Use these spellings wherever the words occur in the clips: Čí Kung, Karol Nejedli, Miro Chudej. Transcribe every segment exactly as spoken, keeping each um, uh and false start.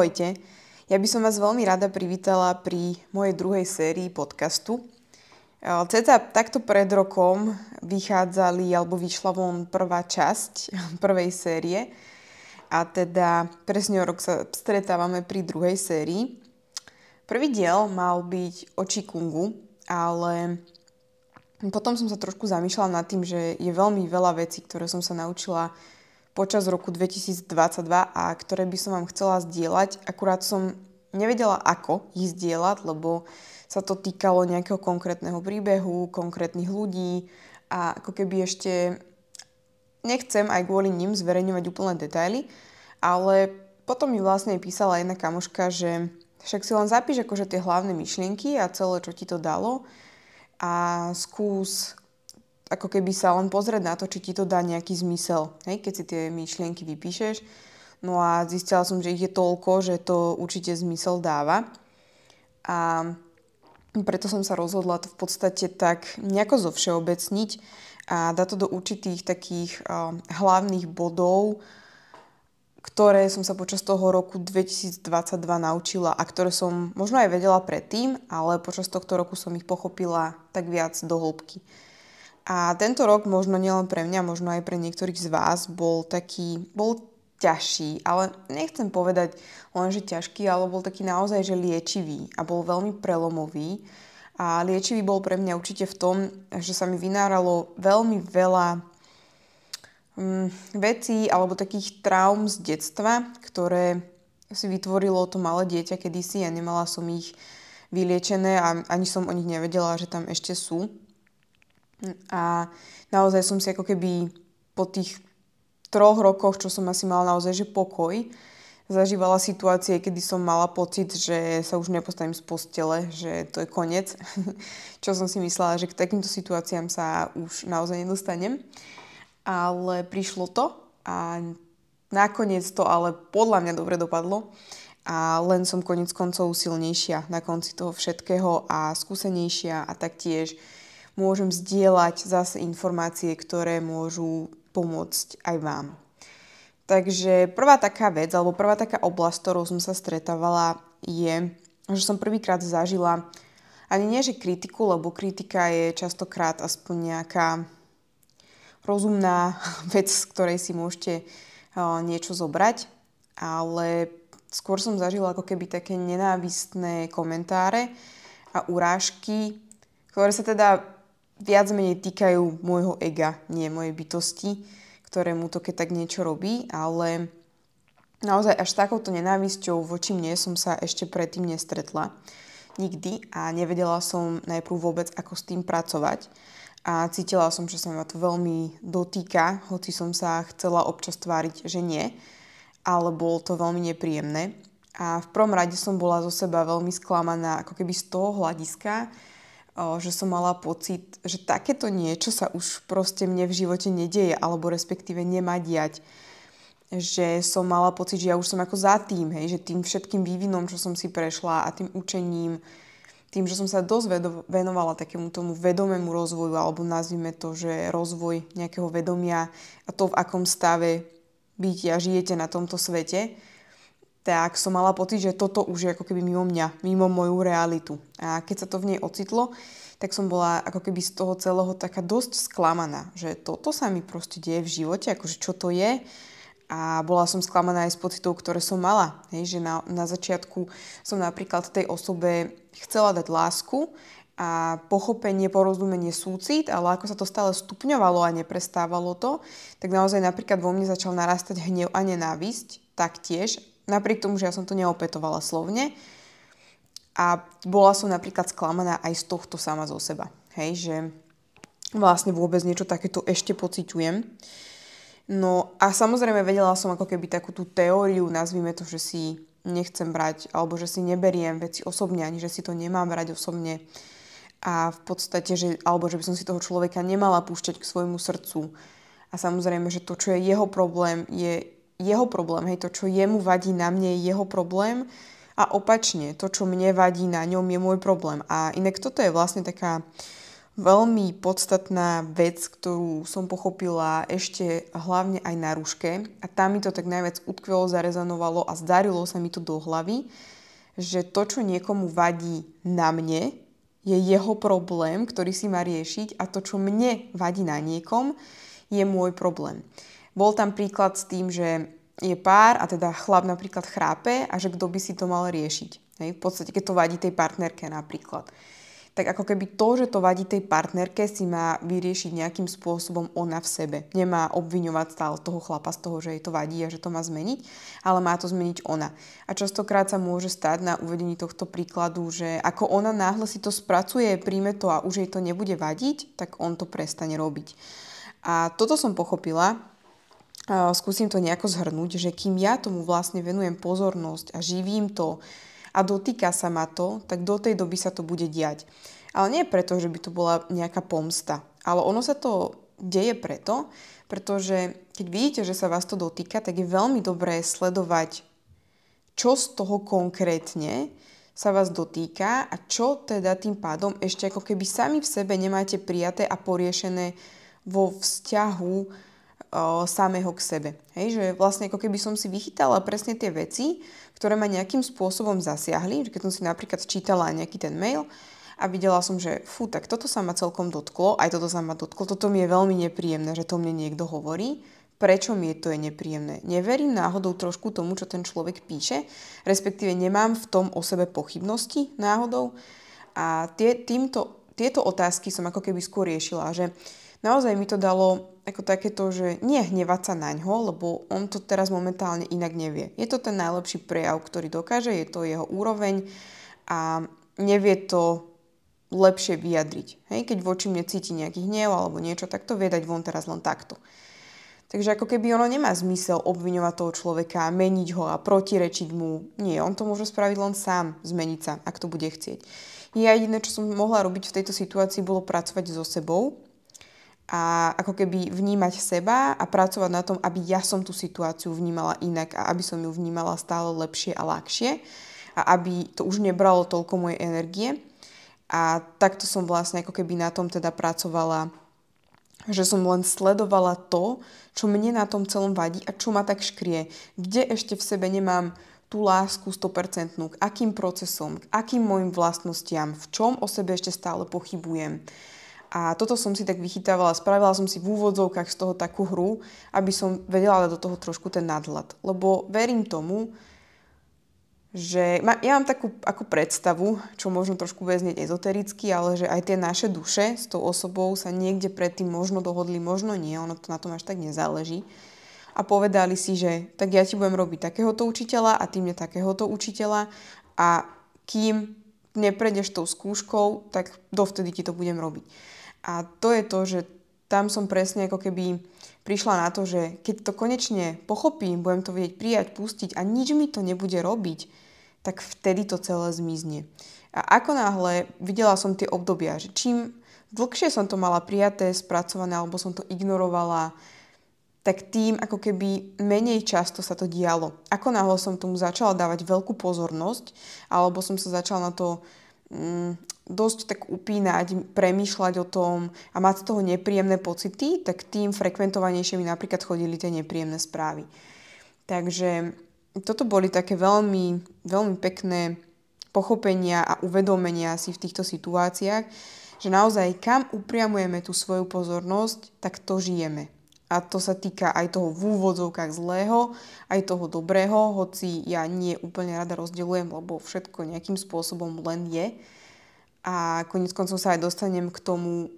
Ahojte, ja by som vás veľmi rada privítala pri mojej druhej sérii podcastu. Cca takto pred rokom vychádzali alebo vyšla von prvá časť prvej série a teda presne o rok sa stretávame pri druhej sérii. Prvý diel mal byť o Čí Kungu, ale potom som sa trošku zamýšľala nad tým, že je veľmi veľa vecí, ktoré som sa naučila počas roku dvetisícdvadsaťdva a ktoré by som vám chcela zdieľať. Akurát som nevedela, ako ich zdieľať, lebo sa to týkalo nejakého konkrétneho príbehu, konkrétnych ľudí a ako keby ešte nechcem aj kvôli nim zverejňovať úplné detaily, ale potom mi vlastne písala jedna kamoška, že však si len zapíš akože tie hlavné myšlienky a celé, čo ti to dalo a skús ako keby sa len pozrieť na to, či ti to dá nejaký zmysel, hej, keď si tie myšlienky vypíšeš. No a zistila som, že ich je toľko, že to určite zmysel dáva. A preto som sa rozhodla to v podstate tak nejako zovšeobecniť a dať to do určitých takých uh, hlavných bodov, ktoré som sa počas toho roku dvetisícdvadsaťdva naučila a ktoré som možno aj vedela predtým, ale počas tohto roku som ich pochopila tak viac do hĺbky. A tento rok možno nielen pre mňa, možno aj pre niektorých z vás bol taký, bol ťažší, ale nechcem povedať len, že ťažký, ale bol taký naozaj, že liečivý a bol veľmi prelomový. A liečivý bol pre mňa určite v tom, že sa mi vynáralo veľmi veľa um, vecí alebo takých traum z detstva, ktoré si vytvorilo to malé dieťa kedysi a nemala som ich vyliečené a ani som o nich nevedela, že tam ešte sú. A naozaj som si ako keby po tých troch rokoch, čo som asi mala naozaj, že pokoj, zažívala situácie, kedy som mala pocit, že sa už nepostavím z postele, že to je koniec. Čo som si myslela, že k takýmto situáciám sa už naozaj nedostanem. Ale prišlo to a nakoniec to ale podľa mňa dobre dopadlo. A len som koniec koncov silnejšia na konci toho všetkého a skúsenejšia a taktiež môžem zdieľať zase informácie, ktoré môžu pomôcť aj vám. Takže prvá taká vec, alebo prvá taká oblasť, ktorou som sa stretávala, je, že som prvýkrát zažila ani nie, že kritiku, lebo kritika je častokrát aspoň nejaká rozumná vec, z ktorej si môžete niečo zobrať, ale skôr som zažila ako keby také nenávistné komentáre a urážky, ktoré sa teda viac menej týkajú môjho ega, nie mojej bytosti, ktorému to keď tak niečo robí, ale naozaj až takouto nenávisťou voči mne som sa ešte predtým nestretla nikdy a nevedela som najprv vôbec, ako s tým pracovať a cítila som, že sa ma to veľmi dotýka, hoci som sa chcela občas tváriť, že nie, ale bolo to veľmi nepríjemné a v prvom rade som bola zo seba veľmi sklamaná ako keby z toho hľadiska, že som mala pocit, že takéto niečo sa už proste mne v živote nedeje, alebo respektíve nemá diať. Že som mala pocit, že ja už som ako za tým, hej, že tým všetkým vývinom, čo som si prešla a tým učením, tým, že som sa dosť venovala takému tomu vedomému rozvoju, alebo nazvime to, že rozvoj nejakého vedomia a to, v akom stave byť a žijete na tomto svete, tak som mala pocit, že toto už je ako keby mimo mňa, mimo moju realitu. A keď sa to v nej ocitlo, tak som bola ako keby z toho celého taká dosť sklamaná, že toto sa mi proste deje v živote, akože čo to je. A bola som sklamaná aj z pocitov, ktoré som mala. Hej, že na, na začiatku som napríklad tej osobe chcela dať lásku a pochopenie, porozumenie, súcit, ale ako sa to stále stupňovalo a neprestávalo to, tak naozaj napríklad vo mne začal narastať hnev a nenávisť taktiež, napriek tomu, že ja som to neopätovala slovne. A bola som napríklad sklamaná aj z tohto sama zo seba. Hej, že vlastne vôbec niečo takéto ešte pociťujem. No a samozrejme vedela som ako keby takú tú teóriu, nazvime to, že si nechcem brať, alebo že si neberiem veci osobne, ani že si to nemám brať osobne. A v podstate, že, alebo že by som si toho človeka nemala púšťať k svojmu srdcu. A samozrejme, že to, čo je jeho problém, je jeho problém, hej, to, čo jemu vadí na mne, je jeho problém a opačne, to, čo mne vadí na ňom, je môj problém. A inak toto je vlastne taká Veľmi podstatná vec, ktorú som pochopila ešte hlavne aj na ruške, a tam mi to tak najviac utkvelo, zarezonovalo a zdarilo sa mi to do hlavy, že to, čo niekomu vadí na mne, je jeho problém, ktorý si má riešiť, a to, čo mne vadí na niekom, je môj problém. Bol tam príklad s tým, že je pár a teda chlap napríklad chrápe a že kto by si to mal riešiť. Hej? V podstate, keď to vadí tej partnerke napríklad. Tak ako keby to, že to vadí tej partnerke, si má vyriešiť nejakým spôsobom ona v sebe. Nemá obviňovať stále toho chlapa z toho, že jej to vadí a že to má zmeniť, ale má to zmeniť ona. A častokrát sa môže stať na uvedení tohto príkladu, že ako ona náhle si to spracuje, príjme to a už jej to nebude vadiť, tak on to prestane robiť. A toto som pochopila. Skúsim to nejako zhrnúť, že kým ja tomu vlastne venujem pozornosť a živím to, a dotýka sa ma to, tak do tej doby sa to bude diať. Ale nie preto, že by to bola nejaká pomsta. Ale ono sa to deje preto, pretože keď vidíte, že sa vás to dotýka, tak je veľmi dobré sledovať, čo z toho konkrétne sa vás dotýka a čo teda tým pádom ešte ako keby sami v sebe nemáte prijaté a poriešené vo vzťahu e, samého k sebe. Hej, že vlastne ako keby som si vychytala presne tie veci, ktoré ma nejakým spôsobom zasiahli, keď som si napríklad čítala nejaký ten mail a videla som, že fú, tak toto sa ma celkom dotklo, aj toto sa ma dotklo, toto mi je veľmi nepríjemné, že to mne niekto hovorí. Prečo mi to je nepríjemné? Neverím náhodou trošku tomu, čo ten človek píše, respektíve nemám v tom o sebe pochybnosti náhodou. A tie, týmto, tieto otázky som ako keby skôr riešila, že naozaj mi to dalo ako takéto, že nie hnevať sa naňho, lebo on to teraz momentálne inak nevie. Je to ten najlepší prejav, ktorý dokáže, je to jeho úroveň a nevie to lepšie vyjadriť. Hej? Keď voči mne cíti nejaký hnev alebo niečo, tak to vie dať von teraz len takto. Takže ako keby ono nemá zmysel obviňovať toho človeka, meniť ho a protirečiť mu. Nie, on to môže spraviť len sám, zmeniť sa, ak to bude chcieť. Ja jediné, čo som mohla robiť v tejto situácii, bolo pracovať so sebou a ako keby vnímať seba a pracovať na tom, aby ja som tú situáciu vnímala inak a aby som ju vnímala stále lepšie a ľahšie a aby to už nebralo toľko mojej energie. A takto som vlastne ako keby na tom teda pracovala, že som len sledovala to, čo mne na tom celom vadí a čo ma tak škrie. Kde ešte v sebe nemám tú lásku sto percent, k akým procesom, k akým mojim vlastnostiam, v čom o sebe ešte stále pochybujem. A toto som si tak vychytávala, spravila som si v úvodzovkách z toho takú hru, aby som vedela do toho trošku ten nadhľad. Lebo verím tomu, že ja mám takú ako predstavu, čo možno trošku bude znieť ezotericky, ale že aj tie naše duše s tou osobou sa niekde predtým možno dohodli, možno nie, ono to na tom až tak nezáleží. A povedali si, že tak ja ti budem robiť takéhoto učiteľa a ty mne takéhoto učiteľa a kým neprejdeš tou skúškou, tak dovtedy ti to budem robiť. A to je to, že tam som presne ako keby prišla na to, že keď to konečne pochopím, budem to vedieť prijať, pustiť a nič mi to nebude robiť, tak vtedy to celé zmizne. A ako náhle videla som tie obdobia, že čím dlhšie som to mala prijaté, spracované alebo som to ignorovala, tak tým ako keby menej často sa to dialo. Ako náhle som tomu začala dávať veľkú pozornosť alebo som sa začala na to dosť tak upínať, premýšľať o tom a mať z toho nepríjemné pocity, tak tým frekventovanejšie mi napríklad chodili tie nepríjemné správy. Takže toto boli také veľmi, veľmi pekné pochopenia a uvedomenia si v týchto situáciách, že naozaj kam upriamujeme tú svoju pozornosť, tak to žijeme. A to sa týka aj toho v úvodzovkách zlého, aj toho dobrého, hoci ja nie úplne rada rozdeľujem, lebo všetko nejakým spôsobom len je. A koniec koncov sa aj dostanem k tomu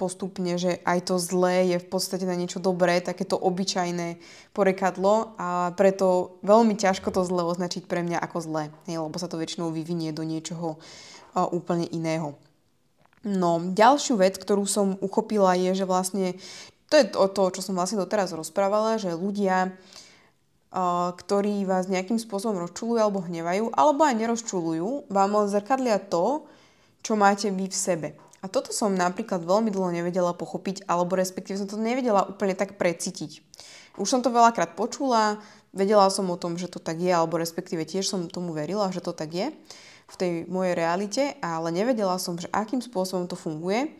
postupne, že aj to zlé je v podstate na niečo dobré, takéto obyčajné porekadlo a preto veľmi ťažko to zlé označiť pre mňa ako zlé, lebo sa to väčšinou vyvinie do niečoho úplne iného. No, ďalšiu vec, ktorú som uchopila, je, že vlastne to je o to, čo som vlastne doteraz rozprávala, že ľudia, ktorí vás nejakým spôsobom rozčulujú alebo hnevajú, alebo aj nerozčulujú, vám zrkadlia to, čo máte vy v sebe. A toto som napríklad veľmi dlho nevedela pochopiť, alebo respektíve som to nevedela úplne tak precítiť. Už som to veľakrát počula, vedela som o tom, že to tak je, alebo respektíve tiež som tomu verila, že to tak je. v tej mojej realite, ale nevedela som, že akým spôsobom to funguje.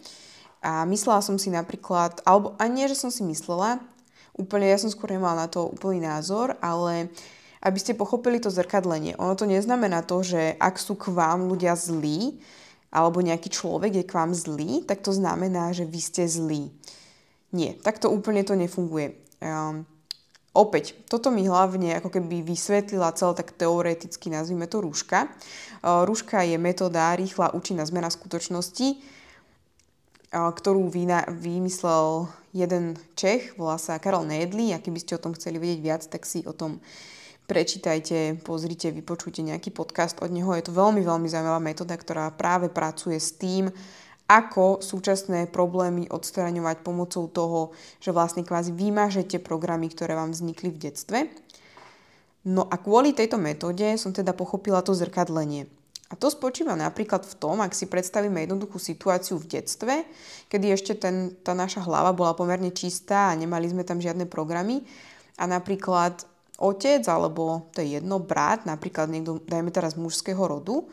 A myslela som si napríklad, alebo a nie, že som si myslela, úplne ja som skôr nemala na to úplný názor, ale aby ste pochopili to zrkadlenie. Ono to neznamená to, že ak sú k vám ľudia zlí, alebo nejaký človek je k vám zlý, tak to znamená, že vy ste zlí. Nie, takto úplne to nefunguje. Um, Opäť, toto mi hlavne ako keby vysvetlila celé tak teoreticky, nazvime to rúška. Rúška je metóda rýchla účinná zmena skutočnosti, ktorú vymyslel jeden Čech, volá sa Karol Nejedli. A keby ste o tom chceli vedieť viac, tak si o tom prečítajte, pozrite, vypočujte nejaký podcast od neho. Je to veľmi, veľmi zaujímavá metóda, ktorá práve pracuje s tým, ako súčasné problémy odstraňovať pomocou toho, že vlastne kvázi vymažete programy, ktoré vám vznikli v detstve. No a kvôli tejto metóde som teda pochopila to zrkadlenie. A to spočíva napríklad v tom, ak si predstavíme jednoduchú situáciu v detstve, kedy ešte ten, tá naša hlava bola pomerne čistá a nemali sme tam žiadne programy. A napríklad otec, alebo to je jedno, brat, napríklad niekto, dajme teraz mužského rodu,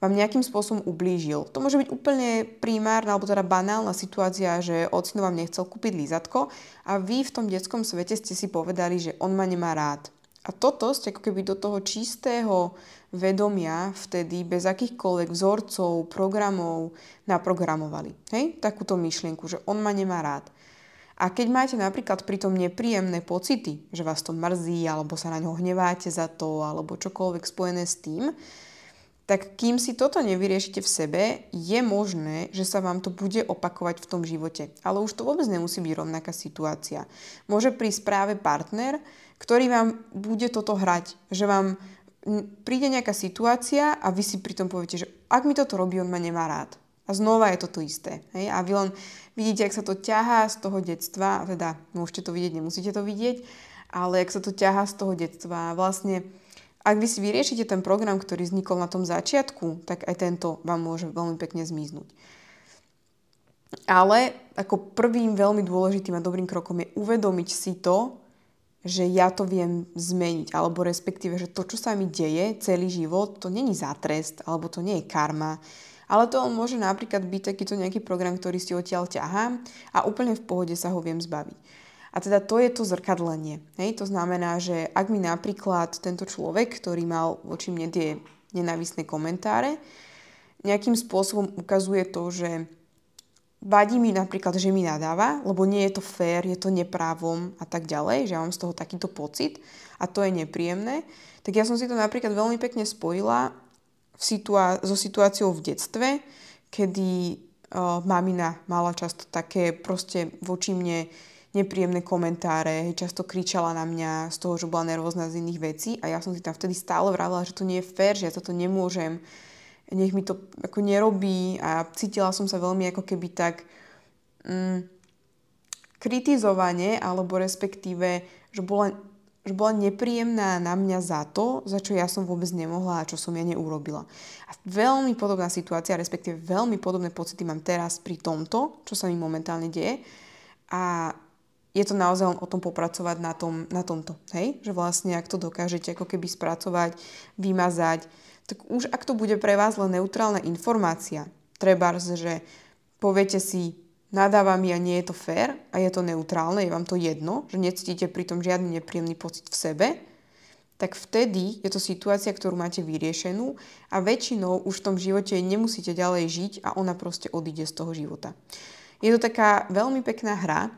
vám nejakým spôsobom ublížil. To môže byť úplne primárna alebo teda banálna situácia, že ocino vám nechcel kúpiť lízatko a vy v tom detskom svete ste si povedali, že on ma nemá rád. A toto ste ako keby do toho čistého vedomia vtedy bez akýchkoľvek vzorcov, programov naprogramovali. Hej? Takúto myšlienku, že on ma nemá rád. A keď máte napríklad pri tom nepríjemné pocity, že vás to mrzí, alebo sa na ňo hneváte za to, alebo čokoľvek spojené s tým, tak kým si toto nevyriešite v sebe, je možné, že sa vám to bude opakovať v tom živote. Ale už to vôbec nemusí byť rovnaká situácia. Môže prísť práve partner, ktorý vám bude toto hrať. Že vám príde nejaká situácia a vy si pri tom poviete, že ak mi toto robí, on ma nemá rád. A znova je to to isté. Hej? A vy len vidíte, ak sa to ťahá z toho detstva, teda môžete to vidieť, nemusíte to vidieť, ale ak sa to ťahá z toho detstva, vlastne ak vy si vyriešite ten program, ktorý vznikol na tom začiatku, tak aj tento vám môže veľmi pekne zmiznúť. Ale ako prvým veľmi dôležitým a dobrým krokom je uvedomiť si to, že ja to viem zmeniť, alebo respektíve, že to, čo sa mi deje celý život, to není zátrest, alebo to nie je karma. Ale to môže napríklad byť takýto nejaký program, ktorý si odtiaľ ťahám a úplne v pohode sa ho viem zbaviť. A teda to je to zrkadlenie. Hej? To znamená, že ak mi napríklad tento človek, ktorý mal voči mne tie nenávisné komentáre, nejakým spôsobom ukazuje to, že vadí mi napríklad, že mi nadáva, lebo nie je to fér, je to neprávom a tak ďalej, že ja mám z toho takýto pocit a to je nepríjemné, tak ja som si to napríklad veľmi pekne spojila v situá- so situáciou v detstve, kedy uh, mamina mala často také proste voči mne nepríjemné komentáre, často kričala na mňa z toho, že bola nervózna z iných vecí a ja som si tam vtedy stále vravila, že to nie je fér, že ja toto nemôžem, nech mi to ako nerobí a cítila som sa veľmi ako keby tak mm, kritizovanie alebo respektíve, že bola, že bola nepríjemná na mňa za to, za čo ja som vôbec nemohla a čo som ja neurobila. A veľmi podobná situácia, respektíve veľmi podobné pocity mám teraz pri tomto, čo sa mi momentálne deje a je to naozaj o tom popracovať na, tom, na tomto, hej? Že vlastne ak to dokážete ako keby spracovať, vymazať, tak už ak to bude pre vás len neutrálna informácia, trebárs, že poviete si, nadáva mi a nie je to fér a je to neutrálne, je vám to jedno, že necítite pritom žiadny nepríjemný pocit v sebe, tak vtedy je to situácia, ktorú máte vyriešenú a väčšinou už v tom živote nemusíte ďalej žiť a ona proste odíde z toho života. Je to taká veľmi pekná hra,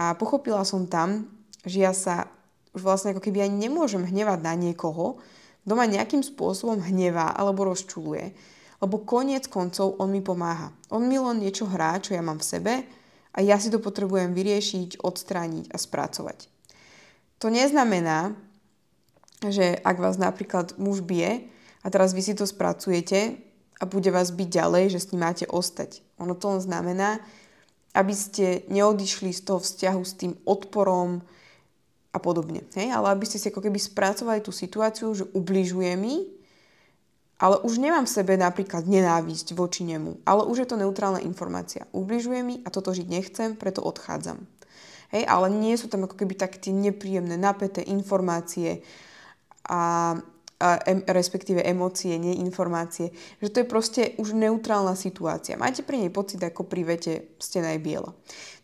a pochopila som tam, že ja sa už vlastne ako keby ani nemôžem hnevať na niekoho, kto ma nejakým spôsobom hnevá alebo rozčuluje, lebo koniec koncov on mi pomáha. On mi len niečo hrá, čo ja mám v sebe a ja si to potrebujem vyriešiť, odstrániť a spracovať. To neznamená, že ak vás napríklad muž bije a teraz vy si to spracujete a bude vás biť ďalej, že s ním máte ostať. Ono to len znamená, aby ste neodišli z toho vzťahu s tým odporom a podobne. Hej? Ale aby ste si ako keby spracovali tú situáciu, že ubližuje mi, ale už nemám v sebe napríklad nenávisť voči nemu, ale už je to neutrálna informácia. Ubližuje mi a toto žiť nechcem, preto odchádzam. Hej? Ale nie sú tam ako keby tak tie nepríjemné, napäté informácie a, a em, respektíve emócie, nie informácie. Že to je proste už neutrálna situácia. Máte pri nej pocit, ako pri vete stena je biela.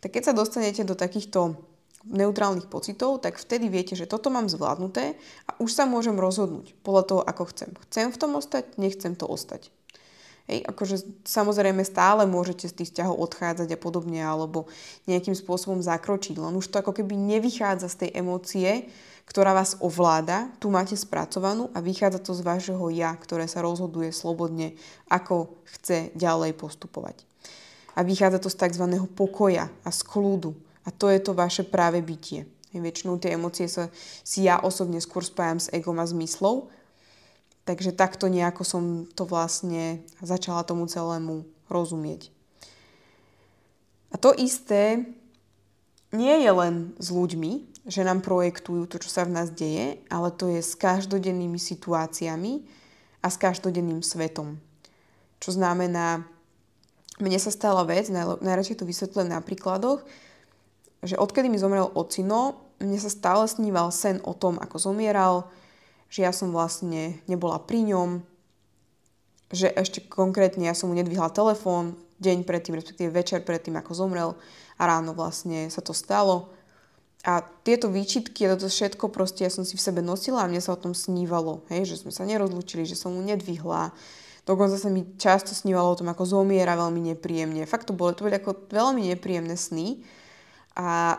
Tak keď sa dostanete do takýchto neutrálnych pocitov, tak vtedy viete, že toto mám zvládnuté a už sa môžem rozhodnúť podľa toho, ako chcem. Chcem v tom ostať, nechcem to ostať. Hej, akože samozrejme stále môžete z tých vzťahov odchádzať a podobne, alebo nejakým spôsobom zakročiť, len už to ako keby nevychádza z tej emócie, ktorá vás ovláda, tu máte spracovanú a vychádza to z vášho ja, ktoré sa rozhoduje slobodne, ako chce ďalej postupovať. A vychádza to z tzv. Pokoja a z kľudu. A to je to vaše práve bytie. Väčšinou tie emócie sa, si ja osobne skôr spájam s egom a zmyslov. Takže takto nejako som to vlastne začala tomu celému rozumieť. A to isté nie je len s ľuďmi, že nám projektujú to, čo sa v nás deje, ale to je s každodennými situáciami a s každodenným svetom. Čo znamená, mne sa stala vec, najradšej to vysvetlím na príkladoch, že odkedy mi zomrel ocino, mne sa stále sníval sen o tom, ako zomieral, že ja som vlastne nebola pri ňom, že ešte konkrétne ja som mu nedvihla telefón deň predtým, respektíve večer predtým, ako zomrel, a ráno vlastne sa to stalo. A tieto výčitky, toto všetko proste ja som si v sebe nosila a mne sa o tom snívalo, hej, že sme sa nerozlúčili, že som mu nedvihla. Dokonca sa mi často snívalo o tom, ako zomiera, veľmi nepríjemne. Fakt to bolo, to boli ako veľmi nepríjemné sny. A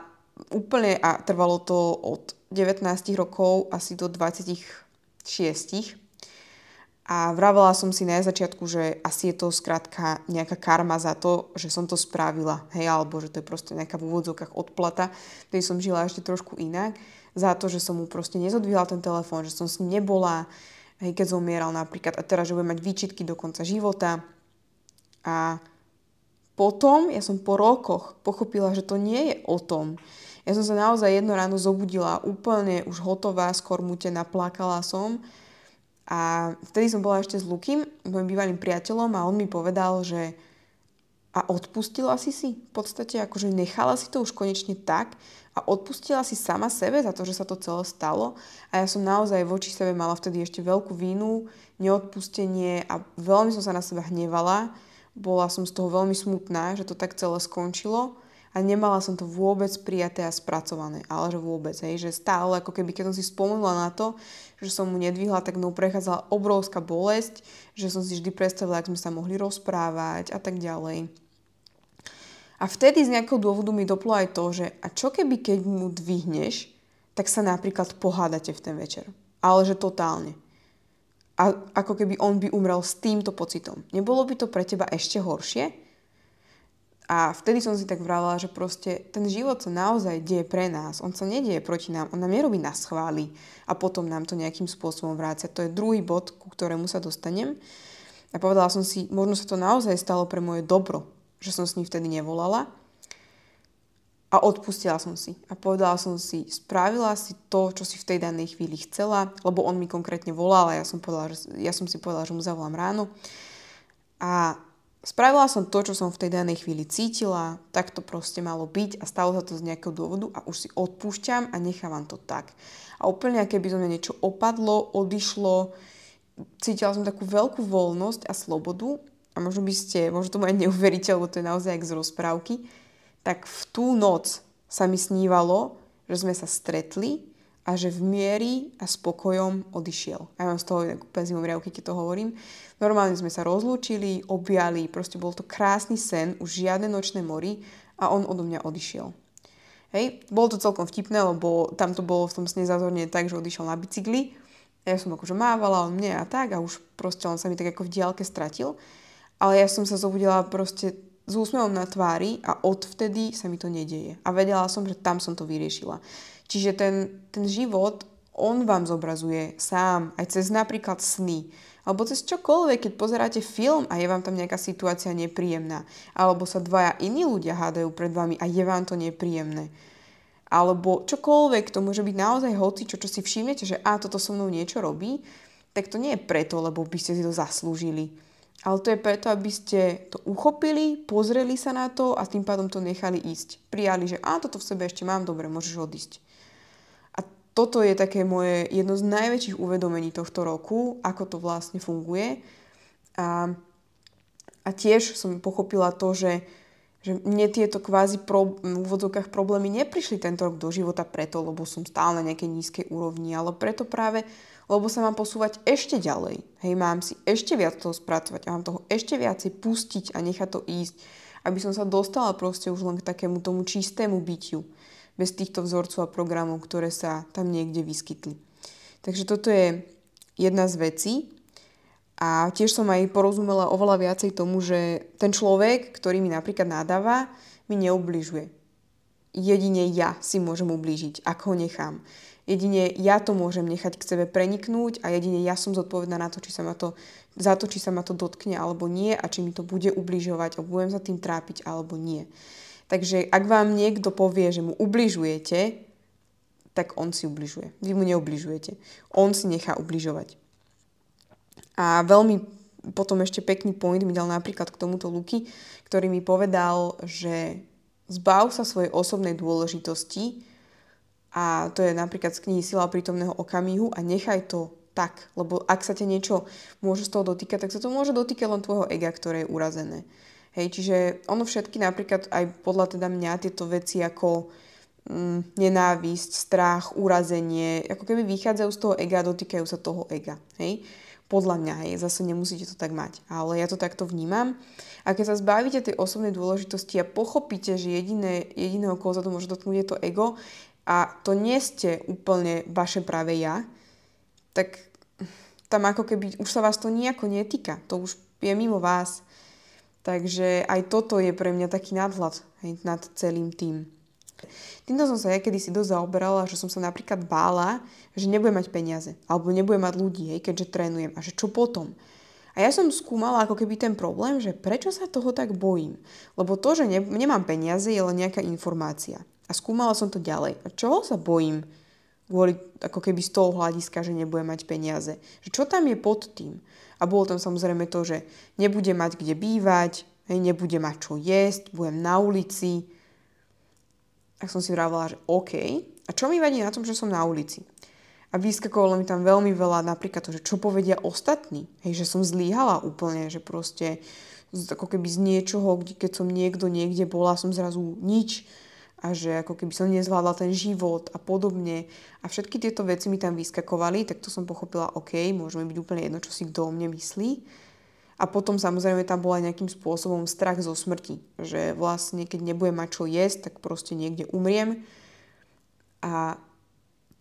úplne, a trvalo to od devätnásť rokov asi do dvadsaťšesť. A vravela som si na začiatku, že asi je to skrátka nejaká karma za to, že som to spravila. Hej, alebo že to je proste nejaká v úvodzovkách odplata. Vtedy som žila ešte trošku inak. Za to, že som mu proste nezodvihla ten telefón, že som s ním nebola. Hej, keď zomieral napríklad. A teraz, že budem mať výčitky do konca života. A potom ja som po rokoch pochopila, že to nie je o tom. Ja som sa naozaj jedno ráno zobudila úplne už hotová, skormútená, plakala som. A vtedy som bola ešte s Lukým, môjim bývalým priateľom, a on mi povedal, že a odpustila si si v podstate, akože nechala si to už konečne tak a odpustila si sama sebe za to, že sa to celé stalo. A ja som naozaj voči sebe mala vtedy ešte veľkú vinu, neodpustenie a veľmi som sa na seba hnevala. Bola som z toho veľmi smutná, že to tak celé skončilo. A nemala som to vôbec prijaté a spracované, ale že vôbec, hej, že stále, ako keby, keď som si spomenula na to, že som mu nedvihla, tak mnou prechádzala obrovská bolesť, že som si vždy predstavila, ak sme sa mohli rozprávať a tak ďalej. A vtedy z nejakého dôvodu mi doplo aj to, že a čo keby, keď mu dvihneš, tak sa napríklad pohádate v ten večer, ale že totálne. A ako keby on by umrel s týmto pocitom. Nebolo by to pre teba ešte horšie? A vtedy som si tak vravela, že proste ten život sa naozaj deje pre nás. On sa nedieje proti nám. On nám nerobí nás chváli a potom nám to nejakým spôsobom vrácia. To je druhý bod, ku ktorému sa dostanem. A povedala som si, možno sa to naozaj stalo pre moje dobro, že som s ním vtedy nevolala. A odpustila som si. A povedala som si, spravila si to, čo si v tej danej chvíli chcela, lebo on mi konkrétne volal a ja som, povedala, že, ja som si povedala, že mu zavolám ráno. A spravila som to, čo som v tej danej chvíli cítila, tak to proste malo byť a stalo sa to z nejakého dôvodu a už si odpúšťam a nechávam to tak. A úplne, keby zo mňa niečo opadlo, odišlo, cítila som takú veľkú voľnosť a slobodu a možno by ste, možno tomu aj neuveríte, lebo to je naozaj jak z rozprávky, tak v tú noc sa mi snívalo, že sme sa stretli a že v miery a spokojom odišiel. A ja mám z toho úplne zimom riavky, keď to hovorím. Normálne sme sa rozlúčili, objali, proste bol to krásny sen, už žiadne nočné mori a on odo mňa odišiel. Hej, bolo to celkom vtipné, lebo tam to bolo v tom sne zázorne tak, že odišiel na bicykli. Ja som akože mávala, on mne a tak a už proste on sa mi tak ako v diaľke stratil. Ale ja som sa zobudila proste s úsmevom na tvári a odvtedy sa mi to nedieje. A vedela som, že tam som to vyriešila. Čiže ten, ten život, on vám zobrazuje sám, aj cez napríklad sny. Alebo cez čokoľvek, keď pozeráte film a je vám tam nejaká situácia nepríjemná. Alebo sa dvaja iní ľudia hádajú pred vami a je vám to nepríjemné. Alebo čokoľvek, to môže byť naozaj hoci, čo, čo si všimnete, že a, toto so mnou niečo robí, tak to nie je preto, lebo by ste si to zaslúžili. Ale to je preto, aby ste to uchopili, pozreli sa na to a tým pádom to nechali ísť. Prijali, že a, toto v sebe ešte mám, dobre, môžeš odísť. toto je také moje jedno z najväčších uvedomení tohto roku, ako to vlastne funguje. A, a tiež som pochopila to, že, že mne tieto kvázi pro, v úvodzovkách problémy neprišli tento rok do života preto, lebo som stále na nejakej nízkej úrovni, ale preto práve, lebo sa mám posúvať ešte ďalej. Hej, mám si ešte viac toho spracovať a mám toho ešte viacej pustiť a nechať to ísť, aby som sa dostala proste už len k takému tomu čistému bytiu. Bez týchto vzorcov a programov, ktoré sa tam niekde vyskytli. Takže toto je jedna z vecí. A tiež som aj porozumela oveľa viacej tomu, že ten človek, ktorý mi napríklad nadáva, mi neubližuje. Jedine ja si môžem ublížiť, ak ho nechám. Jedine ja to môžem nechať k sebe preniknúť a jedine ja som zodpovedná na to, či sa ma to, za to, či sa ma to dotkne alebo nie a či mi to bude ubližovať a budem sa tým trápiť alebo nie. Takže ak vám niekto povie, že mu ubližujete, tak on si ubližuje. Vy mu neubližujete. On si nechá ubližovať. A veľmi potom ešte pekný point mi dal napríklad k tomuto Luky, ktorý mi povedal, že zbav sa svojej osobnej dôležitosti a to je napríklad z knihy Sila prítomného okamihu a nechaj to tak, lebo ak sa ťa niečo môže z toho dotýkať, tak sa to môže dotýkať len tvojho ega, ktoré je urazené. Hej, čiže ono všetky napríklad aj podľa teda mňa tieto veci ako mm, nenávisť, strach, urazenie, ako keby vychádzajú z toho ega, dotýkajú sa toho ega. Hej? Podľa mňa, hej, zase nemusíte to tak mať, ale ja to takto vnímam. A keď sa zbavíte tej osobnej dôležitosti a pochopíte, že jediné, jediného, koho sa to môže dotknúť, je to ego a to nie ste úplne vaše práve ja, tak tam ako keby už sa vás to nejako netýka, to už je mimo vás. Takže aj toto je pre mňa taký nadhľad hej, nad celým tým. Týmto som sa ja kedysi dosť zaoberala, že som sa napríklad bála, že nebudem mať peniaze alebo nebudem mať ľudí, hej, keďže trénujem a že čo potom. A ja som skúmala ako keby ten problém, že prečo sa toho tak bojím. Lebo to, že ne, nemám peniaze je len nejaká informácia. A skúmala som to ďalej. A čoho sa bojím? Kvôli ako keby z toho hľadiska, že nebude mať peniaze. Že čo tam je pod tým? A bolo tam samozrejme to, že nebude mať kde bývať, nebude mať čo jesť, budem na ulici. Tak som si vravila, že OK. A čo mi vadí na tom, že som na ulici? A vyskakovalo mi tam veľmi veľa, napríklad to, že čo povedia ostatní. Hej, že som zlíhala úplne, že proste ako keby z niečoho, keď som niekto niekde bola, som zrazu nič. A že ako keby som nezvládla ten život a podobne. A všetky tieto veci mi tam vyskakovali, tak to som pochopila, OK, môžeme byť úplne jedno, čo si kto o mne myslí. A potom samozrejme tam bola nejakým spôsobom strach zo smrti. Že vlastne, keď nebudem mať čo jesť, tak proste niekde umriem. A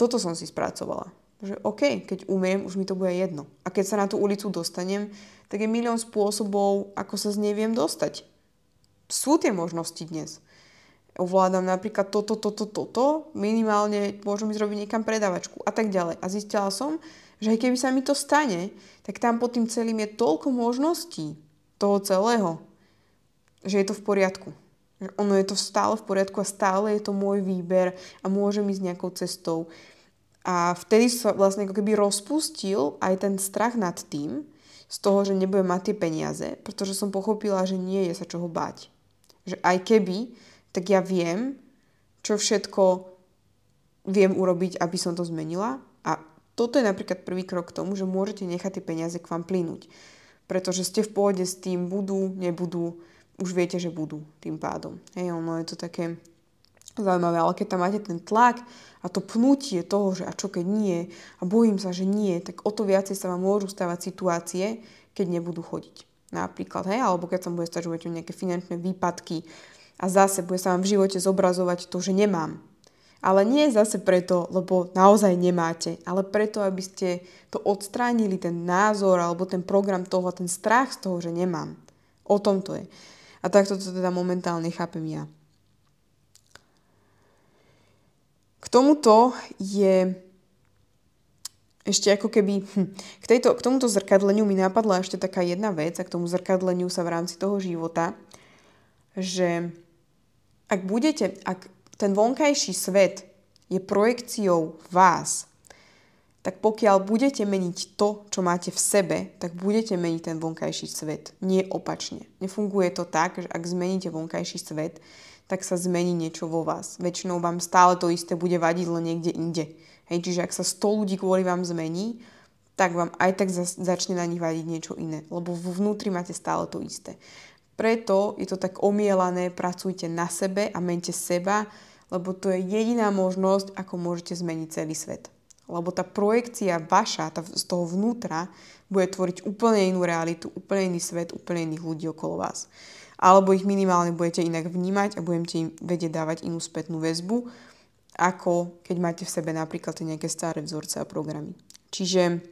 toto som si spracovala. Že OK, keď umriem, už mi to bude jedno. A keď sa na tú ulicu dostanem, tak je milión spôsobov, ako sa z nej viem dostať. Sú tie možnosti dnes. Ovládam napríklad toto, toto, toto, minimálne môžem ísť robiť niekam predavačku a tak ďalej. A zistila som, že aj keby sa mi to stane, tak tam pod tým celým je toľko možností toho celého, že je to v poriadku. Že ono je to stále v poriadku a stále je to môj výber a môžem ísť nejakou cestou. A vtedy sa vlastne ako keby rozpustil aj ten strach nad tým, z toho, že nebudem mať tie peniaze, pretože som pochopila, že nie je sa čoho báť. Že aj keby tak ja viem, čo všetko viem urobiť, aby som to zmenila. A toto je napríklad prvý krok k tomu, že môžete nechať tie peniaze k vám plynúť. Pretože ste v pohode s tým, budú, nebudú, už viete, že budú tým pádom. Hej, ono je to také zaujímavé, ale keď tam máte ten tlak a to pnutie toho, že a čo keď nie, a bojím sa, že nie, tak o to viacej sa vám môžu stávať situácie, keď nebudú chodiť. Napríklad, hej, alebo keď sa bude stať, že budete nejaké finančné výpadky, a zase bude sa vám v živote zobrazovať to, že nemám. Ale nie zase preto, lebo naozaj nemáte, ale preto, aby ste to odstránili, ten názor alebo ten program toho, ten strach z toho, že nemám. O tom to je. A takto to teda momentálne chápem ja. K tomuto je ešte ako keby, hm, k, tejto, k tomuto zrkadleniu mi napadla ešte taká jedna vec a k tomu zrkadleniu sa v rámci toho života, že ak budete, ak ten vonkajší svet je projekciou vás, tak pokiaľ budete meniť to, čo máte v sebe, tak budete meniť ten vonkajší svet. Nie opačne. Nefunguje to tak, že ak zmeníte vonkajší svet, tak sa zmení niečo vo vás. Väčšinou vám stále to isté bude vadiť len niekde inde. Hej, čiže ak sa sto ľudí kvôli vám zmení, tak vám aj tak začne na nich vadiť niečo iné. Lebo vnútri máte stále to isté. Preto je to tak omielané, pracujte na sebe a mente seba, lebo to je jediná možnosť, ako môžete zmeniť celý svet. Lebo tá projekcia vaša, tá z toho vnútra, bude tvoriť úplne inú realitu, úplne iný svet, úplne iných ľudí okolo vás. Alebo ich minimálne budete inak vnímať a budete im vedieť dávať inú spätnú väzbu, ako keď máte v sebe napríklad nejaké staré vzorce a programy. Čiže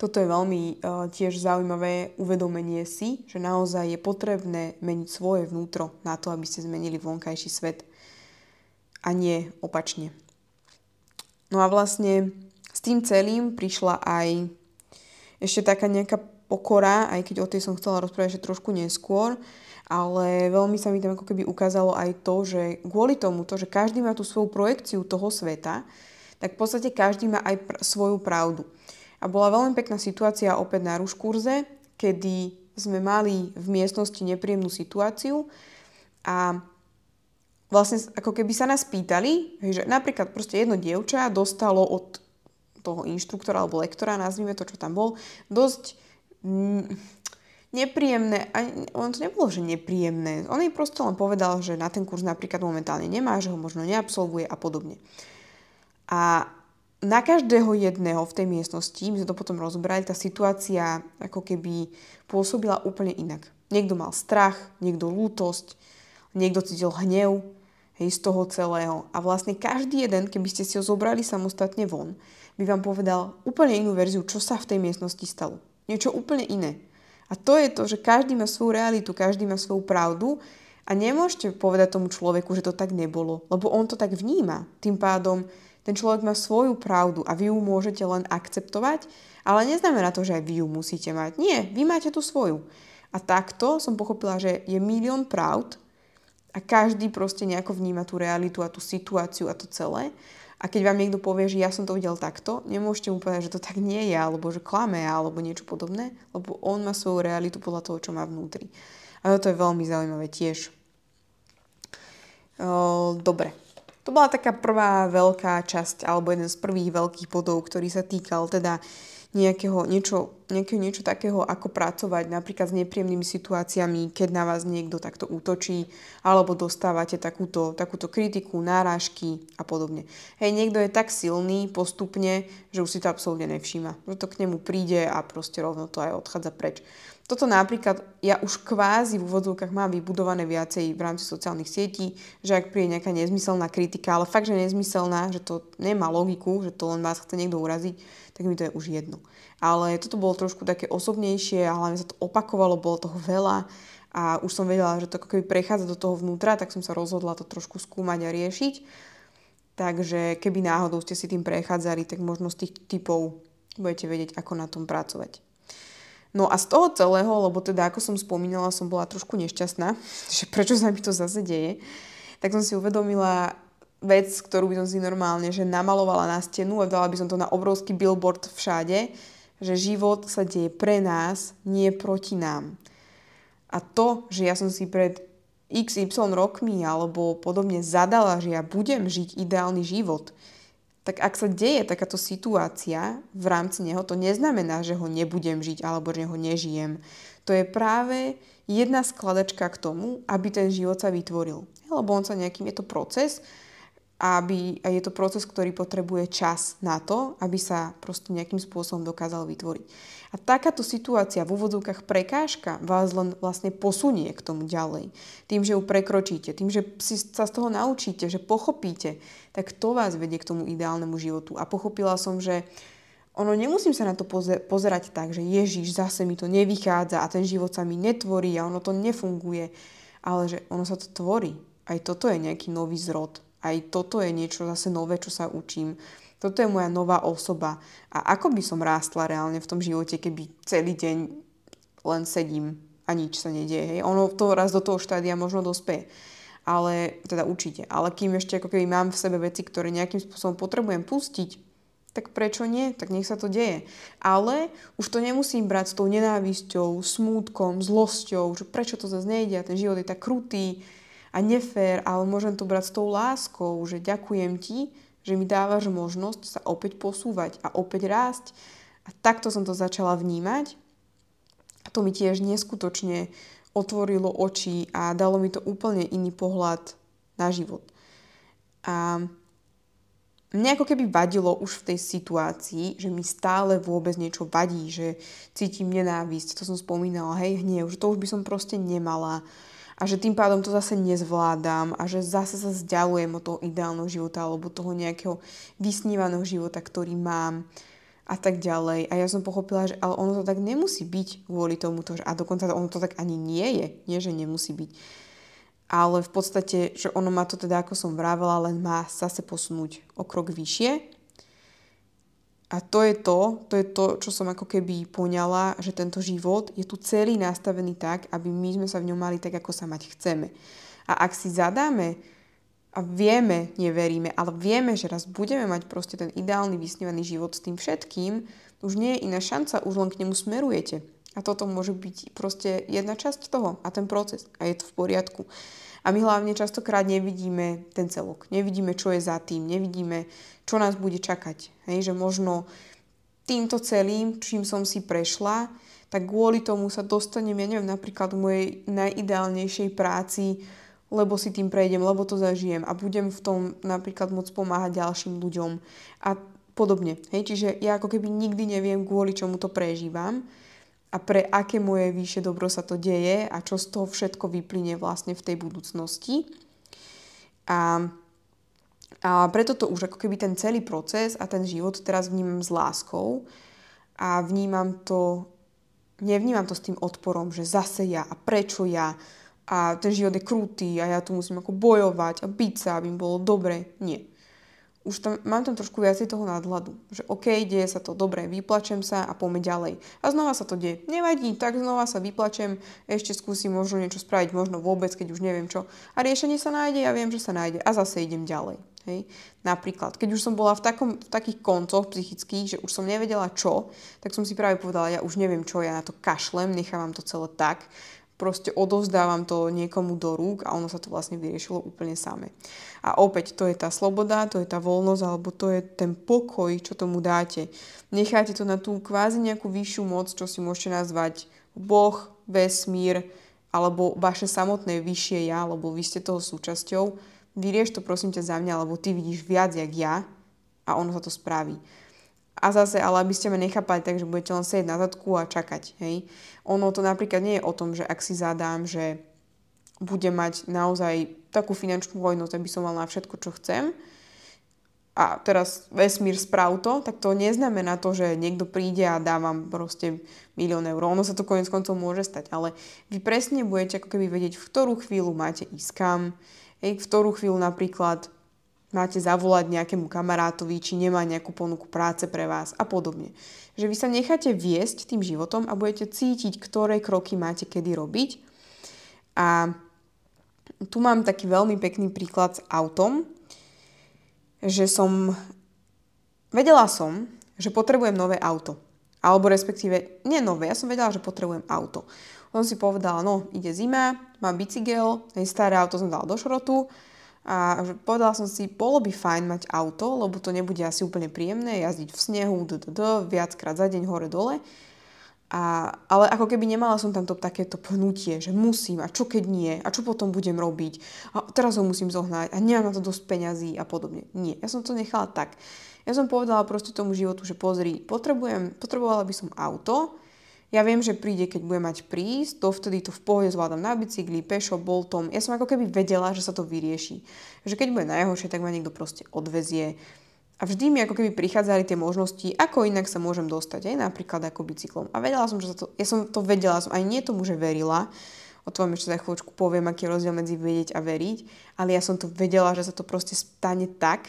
toto je veľmi uh, tiež zaujímavé uvedomenie si, že naozaj je potrebné meniť svoje vnútro na to, aby ste zmenili vonkajší svet a nie opačne. No a vlastne s tým celým prišla aj ešte taká nejaká pokora, aj keď o tej som chcela rozprávať trošku neskôr, ale veľmi sa mi tam ako keby ukázalo aj to, že kvôli tomu, to, že každý má tú svoju projekciu toho sveta, tak v podstate každý má aj pr- svoju pravdu. A bola veľmi pekná situácia opäť na ruškurze, kedy sme mali v miestnosti nepríjemnú situáciu a vlastne ako keby sa nás pýtali, že napríklad proste jedno dievča dostalo od toho inštruktora alebo lektora, nazvime to, čo tam bol, dosť nepríjemné, ono to nebolo, že nepríjemné, on jej proste len povedal, že na ten kurz napríklad momentálne nemá, že ho možno neabsolvuje a podobne. A na každého jedného v tej miestnosti, my sme to potom rozobrali, tá situácia ako keby pôsobila úplne inak. Niekto mal strach, niekto lútosť, niekto cítil hnev, hej, z toho celého. A vlastne každý jeden, keby ste si ho zobrali samostatne von, by vám povedal úplne inú verziu, čo sa v tej miestnosti stalo. Niečo úplne iné. A to je to, že každý má svoju realitu, každý má svoju pravdu a nemôžete povedať tomu človeku, že to tak nebolo, lebo on to tak vníma. Tým pádom ten človek má svoju pravdu a vy ju môžete len akceptovať, ale neznamená to, že aj vy ju musíte mať. Nie, vy máte tú svoju. A takto som pochopila, že je milión pravd, a každý proste nejako vníma tú realitu a tú situáciu a to celé. A keď vám niekto povie, že ja som to videl takto, nemôžete mu povedať, že to tak nie je, alebo že klame, alebo niečo podobné, lebo on má svoju realitu podľa toho, čo má vnútri. A to je veľmi zaujímavé tiež. Dobre. To bola taká prvá veľká časť, alebo jeden z prvých veľkých bodov, ktorý sa týkal teda Nejakého, niečo, nejakého niečo takého, ako pracovať napríklad s nepríjemnými situáciami, keď na vás niekto takto útočí, alebo dostávate takúto, takúto kritiku, náražky a podobne. Hej, niekto je tak silný postupne, že už si to absolútne nevšíma. Že to k nemu príde a proste rovno to aj odchádza preč. Toto napríklad ja už kvázi v úvodzovkách mám vybudované viacej v rámci sociálnych sietí, že ak príde nejaká nezmyselná kritika, ale fakt, že nezmyselná, že to nemá logiku, že to len vás chce niekto uraziť, tak mi to je už jedno. Ale toto bolo trošku také osobnejšie a hlavne sa to opakovalo, bolo toho veľa a už som vedela, že to ako keby prechádza do toho vnútra, tak som sa rozhodla to trošku skúmať a riešiť. Takže keby náhodou ste si tým prechádzali, tak možno z tých typov budete vedieť, ako na tom pracovať. No a z toho celého, lebo teda ako som spomínala, som bola trošku nešťastná, že prečo sa mi to zase deje, tak som si uvedomila vec, ktorú by som si normálne že namalovala na stenu a dala by som to na obrovský billboard všade, že život sa deje pre nás, nie proti nám. A to, že ja som si pred iks ypsilon rokmi alebo podobne zadala, že ja budem žiť ideálny život, tak ak sa deje takáto situácia v rámci neho, to neznamená, že ho nebudem žiť alebo že ho nežijem. To je práve jedna skladačka k tomu, aby ten život sa vytvoril. Lebo on sa nejakým, je to proces, aby, a je to proces, ktorý potrebuje čas na to, aby sa proste nejakým spôsobom dokázal vytvoriť. A takáto situácia v úvodzovkách prekážka vás len vlastne posunie k tomu ďalej. Tým, že ju prekročíte, tým, že si sa z toho naučíte, že pochopíte, tak to vás vedie k tomu ideálnemu životu. A pochopila som, že ono nemusím sa na to poze- pozerať tak, že Ježiš, zase mi to nevychádza a ten život sa mi netvorí a ono to nefunguje. Ale že ono sa to tvorí. Aj toto je nejaký nový zrod. Aj toto je niečo zase nové, čo sa učím. Toto je moja nová osoba. A ako by som rástla reálne v tom živote, keby celý deň len sedím a nič sa nedieje. Hej? Ono to raz do toho štádia možno dospeje. Ale teda určite. Ale kým ešte ako keby mám v sebe veci, ktoré nejakým spôsobom potrebujem pustiť, tak prečo nie? Tak nech sa to deje. Ale už to nemusím brať s tou nenávisťou, smútkom, zlosťou, že prečo to zase nejde, ten život je tak krutý a nefér, ale môžem to brať s tou láskou, že ďakujem ti, že mi dávaš možnosť sa opäť posúvať a opäť rásť. A takto som to začala vnímať. A to mi tiež neskutočne otvorilo oči a dalo mi to úplne iný pohľad na život. A mne ako keby vadilo už v tej situácii, že mi stále vôbec niečo vadí, že cítim nenávisť, to som spomínala, hej, hnev, že to už by som proste nemala a že tým pádom to zase nezvládam a že zase sa vzdialujem od toho ideálneho života alebo toho nejakého vysnívaného života, ktorý mám a tak ďalej. A ja som pochopila, že ale ono to tak nemusí byť kvôli tomuto, že a dokonca ono to tak ani nie je, nie že nemusí byť. Ale v podstate, že ono má to teda, ako som vravela, len má zase posunúť o krok vyššie. A to je to, to je to, čo som ako keby poňala, že tento život je tu celý nastavený tak, aby my sme sa v ňom mali tak, ako sa mať chceme. A ak si zadáme a vieme, neveríme, ale vieme, že raz budeme mať proste ten ideálny, vysnívaný život s tým všetkým, už nie je iná šanca, už len k nemu smerujete. A toto môže byť proste jedna časť toho a ten proces. A je to v poriadku. A my hlavne častokrát nevidíme ten celok. Nevidíme, čo je za tým. Nevidíme, čo nás bude čakať. Hej, že možno týmto celým, čím som si prešla, tak kvôli tomu sa dostanem, ja neviem, napríklad v mojej najideálnejšej práci, lebo si tým prejdem, lebo to zažijem a budem v tom napríklad môcť pomáhať ďalším ľuďom a podobne. Hej, čiže ja ako keby nikdy neviem, kvôli čomu to prežívam a pre aké moje vyššie dobro sa to deje a čo z toho všetko vyplynie vlastne v tej budúcnosti. A, a preto to už ako keby ten celý proces a ten život teraz vnímam s láskou a vnímam to, nevnímam to s tým odporom, že zase ja a prečo ja a ten život je krutý a ja tu musím ako bojovať a biť sa, aby mi bolo dobre. Nie. Už tam, mám tam trošku viacej toho nadhľadu, že okej, okay, deje sa to, dobre, vyplačem sa a poďme ďalej. A znova sa to deje, nevadí, tak znova sa vyplačem, ešte skúsim možno niečo spraviť, možno vôbec, keď už neviem čo. A riešenie sa nájde, ja viem, že sa nájde a zase idem ďalej. Hej. Napríklad, keď už som bola v, takom, v takých koncoch psychických, že už som nevedela čo, tak som si práve povedala, ja už neviem čo, ja na to kašlem, nechávam to celé tak, proste odovzdávam to niekomu do rúk a ono sa to vlastne vyriešilo úplne samé. A opäť, to je tá sloboda, to je tá voľnosť, alebo to je ten pokoj, čo tomu dáte. Necháte to na tú kvázi nejakú vyššiu moc, čo si môžete nazvať Boh, vesmír, alebo vaše samotné vyššie ja, alebo vy ste toho súčasťou. Vyrieš to prosím ťa za mňa, lebo ty vidíš viac jak ja a ono sa to spraví. A zase, ale aby ste ma nechápali, takže budete len sedieť na zadku a čakať, hej. Ono to napríklad nie je o tom, že ak si zadám, že budem mať naozaj takú finančnú vojnosť, aby som mal na všetko, čo chcem. A teraz vesmír sprav to, tak to neznamená to, že niekto príde a dá vám proste milión eur. Ono sa to koniec koncov môže stať, ale vy presne budete ako keby vedieť, v ktorú chvíľu máte ísť kam, hej, v ktorú chvíľu napríklad máte zavolať nejakému kamarátovi, či nemá nejakú ponuku práce pre vás a podobne. Že vy sa necháte viesť tým životom a budete cítiť, ktoré kroky máte kedy robiť. A tu mám taký veľmi pekný príklad s autom, že som... Vedela som, že potrebujem nové auto. Alebo respektíve, nie nové, ja som vedela, že potrebujem auto. On si povedala, no, ide zima, mám bicykel, staré auto som dala do šrotu, a povedala som si, bolo by fajn mať auto, lebo to nebude asi úplne príjemné jazdiť v snehu, d, d, d, viackrát za deň hore-dole. A, ale ako keby nemala som tam to, takéto pnutie, že musím, a čo keď nie, a čo potom budem robiť, a teraz ho musím zohnať, a nemám na to dosť peňazí a podobne. Nie, ja som to nechala tak. Ja som povedala proste tomu životu, že pozri, potrebujem, potrebovala by som auto, ja viem, že príde, keď budem mať prísť, dovtedy to v pohode zvládam na bicykli, pešo, boltom. Ja som ako keby vedela, že sa to vyrieši. Že keď bude najhoršie, tak ma niekto proste odvezie. A vždy mi ako keby prichádzali tie možnosti, ako inak sa môžem dostať, aj napríklad ako bicyklom. A vedela som, že sa to... Ja som to vedela, som aj nie tomu, že verila. O tom ešte za chvíľočku poviem, aký je rozdiel medzi vedieť a veriť. Ale ja som to vedela, že sa to proste stane tak,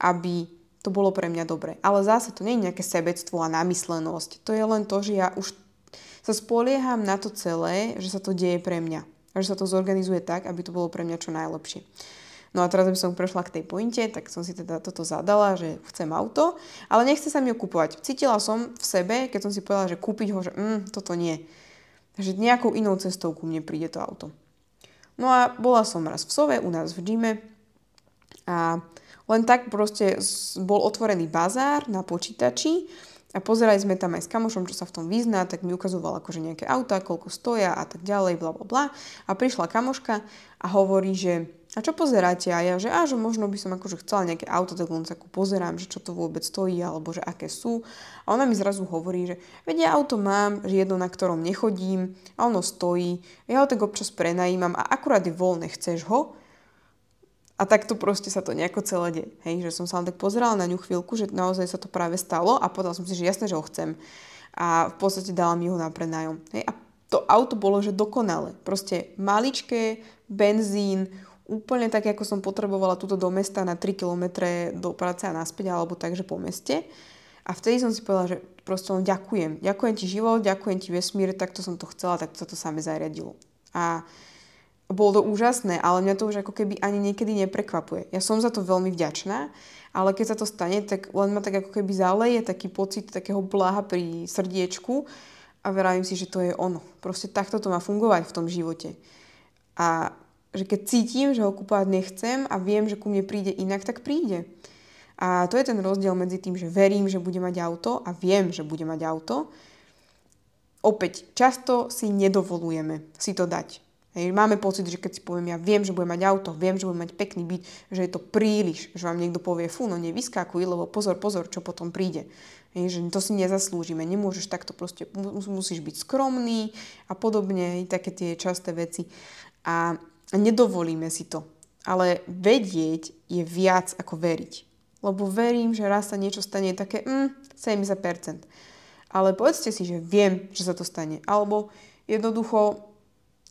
aby... to bolo pre mňa dobre. Ale zase to nie je nejaké sebectvo a namyslenosť. To je len to, že ja už sa spolieham na to celé, že sa to deje pre mňa. A že sa to zorganizuje tak, aby to bolo pre mňa čo najlepšie. No a teraz by som prešla k tej pointe, tak som si teda toto zadala, že chcem auto, ale nechce sa mi ho kupovať. Cítila som v sebe, keď som si povedala, že kúpiť ho, že mm, toto nie. Takže nejakou inou cestou ku mne príde to auto. No a bola som raz v Sove, u nás v gyme a len tak proste bol otvorený bazár na počítači a pozerali sme tam aj s kamošom, čo sa v tom vyzná, tak mi ukazoval akože nejaké autá, koľko stoja a tak ďalej, bla bla bla. A prišla kamoška a hovorí, že a čo pozeráte? A ja, že, a, že možno by som akože chcela nejaké auto, tak len sa pozerám, že čo to vôbec stojí, alebo že aké sú. A ona mi zrazu hovorí, že veď ja auto mám, že jedno, na ktorom nechodím, a ono stojí, ja ho tak občas prenajímam a akurát je voľné, chceš ho? A takto proste sa to nejako celé deje. Hej, že som sa len tak pozerala na ňu chvíľku, že naozaj sa to práve stalo a povedala som si, že jasné, že ho chcem. A v podstate dala mi ho na prenájom. Hej, a to auto bolo, že dokonale. Proste maličké, benzín, úplne tak, ako som potrebovala túto do mesta na tri kilometre do práce a naspäť, alebo takže po meste. A vtedy som si povedala, že proste len ďakujem. Ďakujem ti život, ďakujem ti vesmír, takto som to chcela, takto sa to same zariadilo. A bolo to úžasné, ale mňa to už ako keby ani niekedy neprekvapuje. Ja som za to veľmi vďačná, ale keď sa to stane, tak len ma tak ako keby zaleje taký pocit takého bláha pri srdiečku a verím si, že to je ono. Proste takto to má fungovať v tom živote. A že keď cítim, že ho kúpovať nechcem a viem, že ku mne príde inak, tak príde. A to je ten rozdiel medzi tým, že verím, že bude mať auto a viem, že bude mať auto. Opäť, často si nedovolujeme si to dať. Hej, máme pocit, že keď si poviem, ja viem, že budem mať auto, viem, že budem mať pekný byt, že je to príliš, že vám niekto povie, fú, no nevyskákuj, lebo pozor, pozor, čo potom príde. Hej, že to si nezaslúžime, nemôžeš takto proste, musíš byť skromný a podobne, hej, také tie časté veci. A nedovolíme si to. Ale vedieť je viac ako veriť. Lebo verím, že raz sa niečo stane také mm, sedemdesiat percent. Ale povedzte si, že viem, že sa to stane. Alebo jednoducho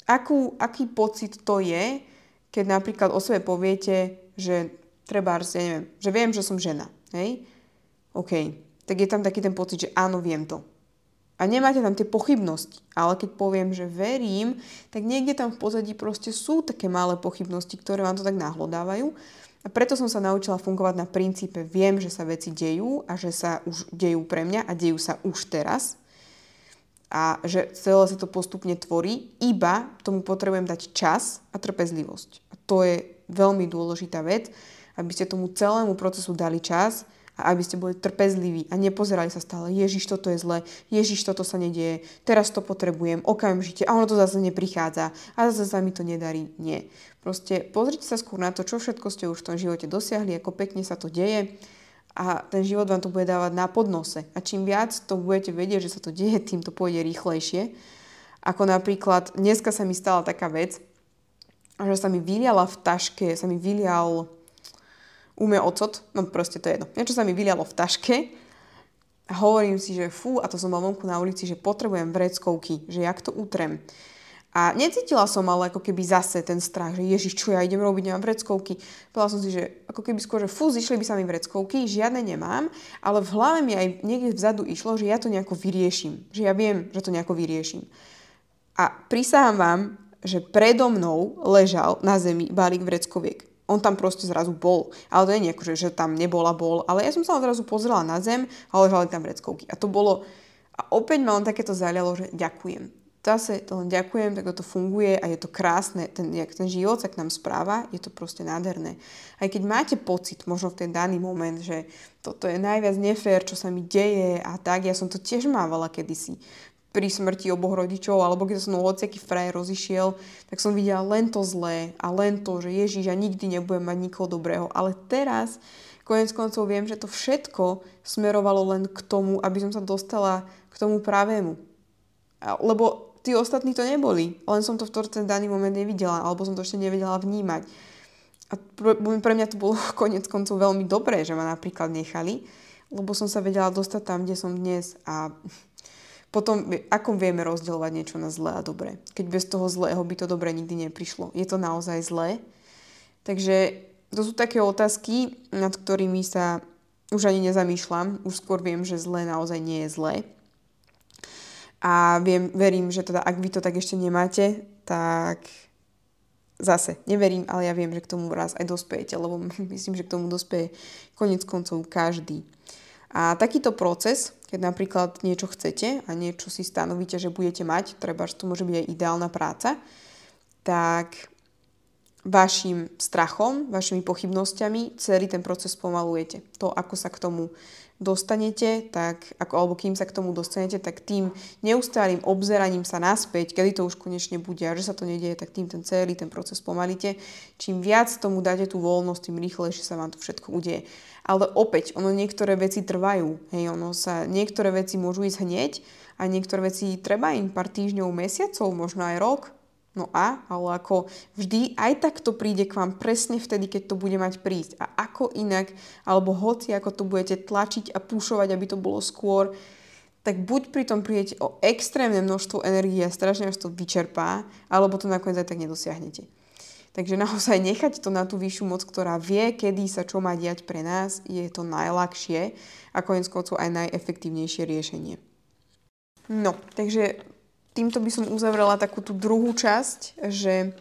Akú, aký pocit to je, keď napríklad o sebe poviete, že treba, ja neviem, že viem, že som žena, hej? OK, tak je tam taký ten pocit, že áno, viem to. A nemáte tam tie pochybnosti, ale keď poviem, že verím, tak niekde tam v pozadí proste sú také malé pochybnosti, ktoré vám to tak nahlodávajú. A preto som sa naučila fungovať na princípe, viem, že sa veci dejú a že sa už dejú pre mňa a dejú sa už teraz. A že celé sa to postupne tvorí, iba tomu potrebujem dať čas a trpezlivosť. A to je veľmi dôležitá vec, aby ste tomu celému procesu dali čas a aby ste boli trpezliví a nepozerali sa stále, Ježiš, toto je zle, Ježiš, toto sa nedieje, teraz to potrebujem, okamžite, a ono to zase neprichádza a zase sa mi to nedarí. Nie. Proste pozrite sa skôr na to, čo všetko ste už v tom živote dosiahli, ako pekne sa to deje. A ten život vám to bude dávať na podnose. A čím viac to budete vedieť, že sa to deje, tým to pôjde rýchlejšie. Ako napríklad, dneska sa mi stala taká vec, že sa mi vyliala v taške, sa mi vylial ume ocot, no proste to je jedno. Niečo sa mi vylialo v taške a hovorím si, že fú, a to som mal vonku na ulici, že potrebujem vreckovky, že jak to utrem. A necítila som ale ako keby zase ten strach, že Ježiš, čo ja idem robiť, nemám vreckovky. Povedala som si, že ako keby skôr, že fú, zišli by sa mi vreckovky, žiadne nemám, ale v hlave mi aj niekde vzadu išlo, že ja to nejako vyrieším. Že ja viem, že to nejako vyrieším. A prisahám vám, že predo mnou ležal na zemi balík vreckoviek. On tam proste zrazu bol. Ale to nie je nejako, že, že tam nebola bol. Ale ja som sa zrazu pozrela na zem a ležali tam vreckovky. A to bolo... A opäť ma len takéto zalialo, že ďakujem. Zase to len ďakujem, tak to funguje a je to krásne, ten, jak ten život sa k nám správa, je to proste nádherné. Aj keď máte pocit, možno v ten daný moment, že toto je najviac nefér, čo sa mi deje a tak, ja som to tiež mávala kedysi pri smrti oboch rodičov, alebo keď som hociaký frajer rozišiel, tak som videla len to zlé a len to, že Ježiš, ja nikdy nebudem mať nikoho dobrého. Ale teraz, koniec koncov, viem, že to všetko smerovalo len k tomu, aby som sa dostala k tomu pravému. Lebo tí ostatní to neboli, len som to v ten daný moment nevidela, alebo som to ešte nevedela vnímať. A pre mňa to bolo koniec koncov veľmi dobré, že ma napríklad nechali, lebo som sa vedela dostať tam, kde som dnes. A potom, ako vieme rozdielovať niečo na zlé a dobré? Keď bez toho zlého by to dobré nikdy neprišlo. Je to naozaj zlé? Takže to sú také otázky, nad ktorými sa už ani nezamýšľam. Už skôr viem, že zlé naozaj nie je zlé. A viem, verím, že teda ak vy to tak ešte nemáte, tak zase neverím, ale ja viem, že k tomu raz aj dospejete, lebo myslím, že k tomu dospeje koniec koncov každý. A takýto proces, keď napríklad niečo chcete a niečo si stanovíte, že budete mať, trebárs to môže byť aj ideálna práca, tak vašim strachom, vašimi pochybnosťami celý ten proces pomalujete. To, ako sa k tomu dostanete, tak, ako, alebo kým sa k tomu dostanete, tak tým neustálým obzeraním sa naspäť, kedy to už konečne bude a že sa to nedieje, tak tým ten celý ten proces pomalíte. Čím viac tomu dáte tú voľnosť, tým rýchlejšie sa vám to všetko udeje. Ale opäť, ono niektoré veci trvajú. Hej, ono sa, niektoré veci môžu ísť hneď a niektoré veci treba im pár týždňov, mesiacov, možno aj rok. No a, ale ako vždy, aj tak to príde k vám presne vtedy, keď to bude mať prísť. A ako inak, alebo hoci ako to budete tlačiť a pušovať, aby to bolo skôr, tak buď pri tom prídete o extrémne množstvo energie a strašne až to vyčerpá, alebo to nakoniec aj tak nedosiahnete. Takže naozaj nechať to na tú vyššiu moc, ktorá vie, kedy sa čo má diať pre nás, je to najľahšie a koniec koncov aj najefektívnejšie riešenie. No, takže týmto by som uzavrela takú tú druhú časť, že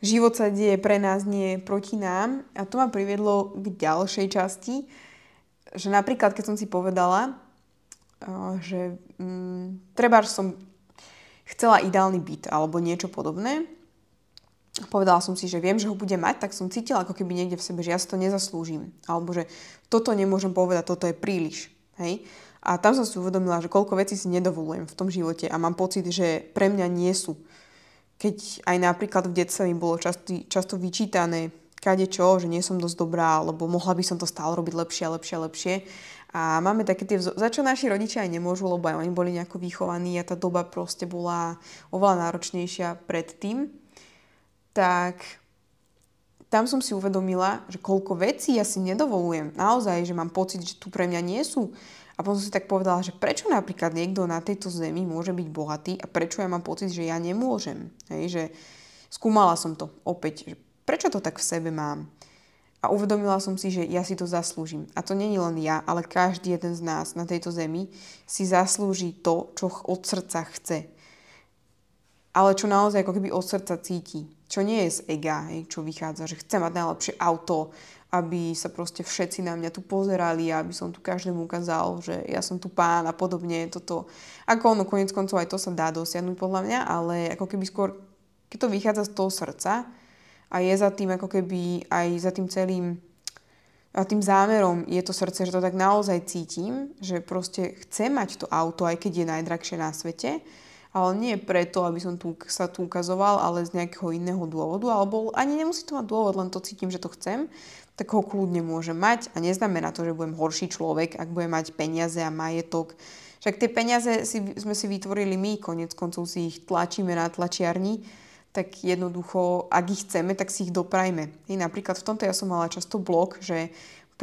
život sa deje pre nás, nie proti nám. A to ma priviedlo k ďalšej časti, že napríklad, keď som si povedala, že mm, trebárs som chcela ideálny byt alebo niečo podobné, povedala som si, že viem, že ho budem mať, tak som cítila ako keby niekde v sebe, že ja si to nezaslúžim. Alebo že toto nemôžem povedať, toto je príliš. Hej? A tam som si uvedomila, že koľko vecí si nedovolujem v tom živote a mám pocit, že pre mňa nie sú. Keď aj napríklad v detstve mi bolo často, často vyčítané kadečo, že nie som dosť dobrá, alebo mohla by som to stále robiť lepšie, lepšie, lepšie. A máme také tie, za čo naši rodičia aj nemôžu, lebo aj oni boli nejako vychovaní a tá doba proste bola oveľa náročnejšia predtým. Tak tam som si uvedomila, že koľko vecí ja si nedovolujem. Naozaj, že mám pocit, že tu pre mňa nie sú. A potom som si tak povedala, že prečo napríklad niekto na tejto zemi môže byť bohatý a prečo ja mám pocit, že ja nemôžem. Hej, že skúmala som to opäť, že prečo to tak v sebe mám. A uvedomila som si, že ja si to zaslúžim. A to nie je len ja, ale každý jeden z nás na tejto zemi si zaslúži to, čo od srdca chce. Ale čo naozaj ako keby od srdca cíti. Čo nie je z ega, hej, čo vychádza, že chcem mať najlepšie auto, aby sa proste všetci na mňa tu pozerali a aby som tu každému ukázal, že ja som tu pán a podobne. Toto, ako ono, koniec koncov aj to sa dá dosiahnuť podľa mňa, ale ako keby skôr, keď to vychádza z toho srdca a je za tým ako keby aj za tým celým a tým zámerom je to srdce, že to tak naozaj cítim, že proste chcem mať to auto, aj keď je najdrahšie na svete, ale nie preto, aby som tu, sa tu ukazoval, ale z nejakého iného dôvodu, alebo ani nemusí to mať dôvod, len to cítim, že to chcem, tak ho kľudne môžem mať a neznamená to, že budem horší človek, ak budem mať peniaze a majetok. Však tie peniaze si, sme si vytvorili my, koniec koncov si ich tlačíme na tlačiarni, tak jednoducho, ak ich chceme, tak si ich doprajme. I napríklad v tomto ja som mala často blok, že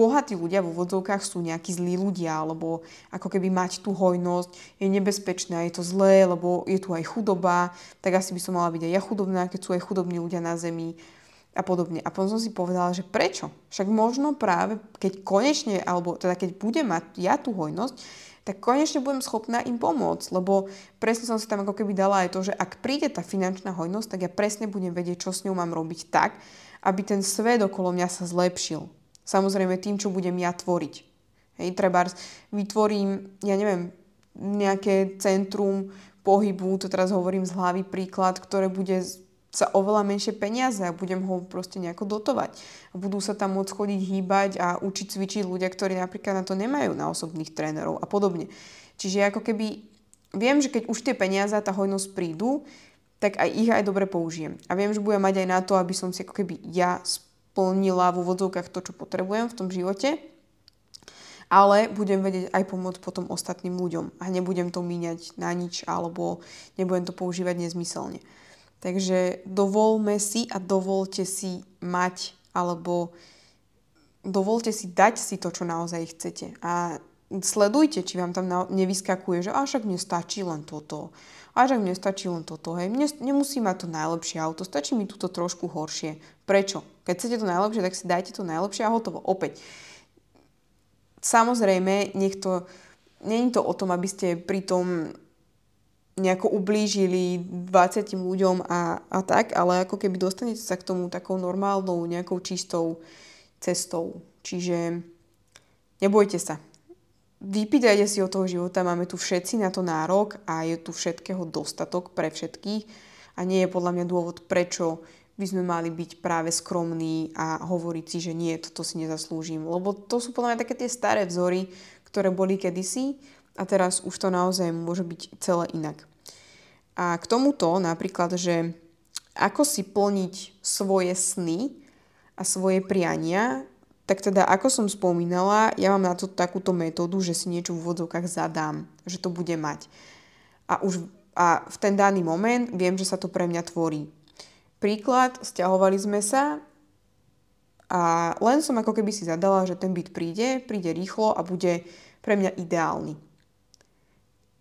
bohatí ľudia vo vodzovkách sú nejakí zlí ľudia, alebo ako keby mať tú hojnosť je nebezpečné, je to zlé, lebo je tu aj chudoba, tak asi by som mala byť aj ja chudobná, keď sú aj chudobní ľudia na zemi a podobne. A potom som si povedala, že prečo? Však možno práve, keď konečne, alebo teda keď budem mať ja tú hojnosť, tak konečne budem schopná im pomôcť, lebo presne som si tam ako keby dala aj to, že ak príde tá finančná hojnosť, tak ja presne budem vedieť, čo s ňou mám robiť tak, aby ten svet okolo mňa sa zlepšil. Samozrejme tým, čo budem ja tvoriť. Hej, trebárs vytvorím, ja neviem, nejaké centrum pohybu, to teraz hovorím z hlavy príklad, ktoré bude za oveľa menšie peniaze a budem ho proste nejako dotovať. A budú sa tam môcť chodiť, hýbať a učiť cvičiť ľudia, ktorí napríklad na to nemajú, na osobných trénerov a podobne. Čiže ako keby, viem, že keď už tie peniaze a tá hojnosť prídu, tak aj ich aj dobre použijem. A viem, že budem mať aj na to, aby som si ako keby ja plnila v úvodzovkách to, čo potrebujem v tom živote, ale budem vedieť aj pomôcť potom ostatným ľuďom a nebudem to míňať na nič alebo nebudem to používať nezmyselne. Takže dovolme si a dovolte si mať alebo dovolte si dať si to, čo naozaj chcete. A sledujte, či vám tam nevyskakuje, že až ak mne stačí len toto, až ak mne stačí len toto, hej, mne nemusí mať to najlepšie auto, stačí mi túto trošku horšie. Prečo? Keď chcete to najlepšie, tak si dajte to najlepšie a hotovo. Opäť. Samozrejme, niekto, nie je to o tom, aby ste pri tom nejako ublížili dvadsiatim ľuďom a, a tak, ale ako keby dostanete sa k tomu takou normálnou, nejakou čistou cestou. Čiže nebojte sa. Vypýtajte si od toho života, máme tu všetci na to nárok a je tu všetkého dostatok pre všetkých a nie je podľa mňa dôvod, prečo by sme mali byť práve skromní a hovoriť si, že nie, toto si nezaslúžim. Lebo to sú podľa mňa také tie staré vzory, ktoré boli kedysi a teraz už to naozaj môže byť celé inak. A k tomuto napríklad, že ako si plniť svoje sny a svoje priania, tak teda, ako som spomínala, ja mám na to takúto metódu, že si niečo v úvodzovkách zadám, že to bude mať. A už a v ten daný moment viem, že sa to pre mňa tvorí. Príklad, sťahovali sme sa a len som ako keby si zadala, že ten byt príde, príde rýchlo a bude pre mňa ideálny.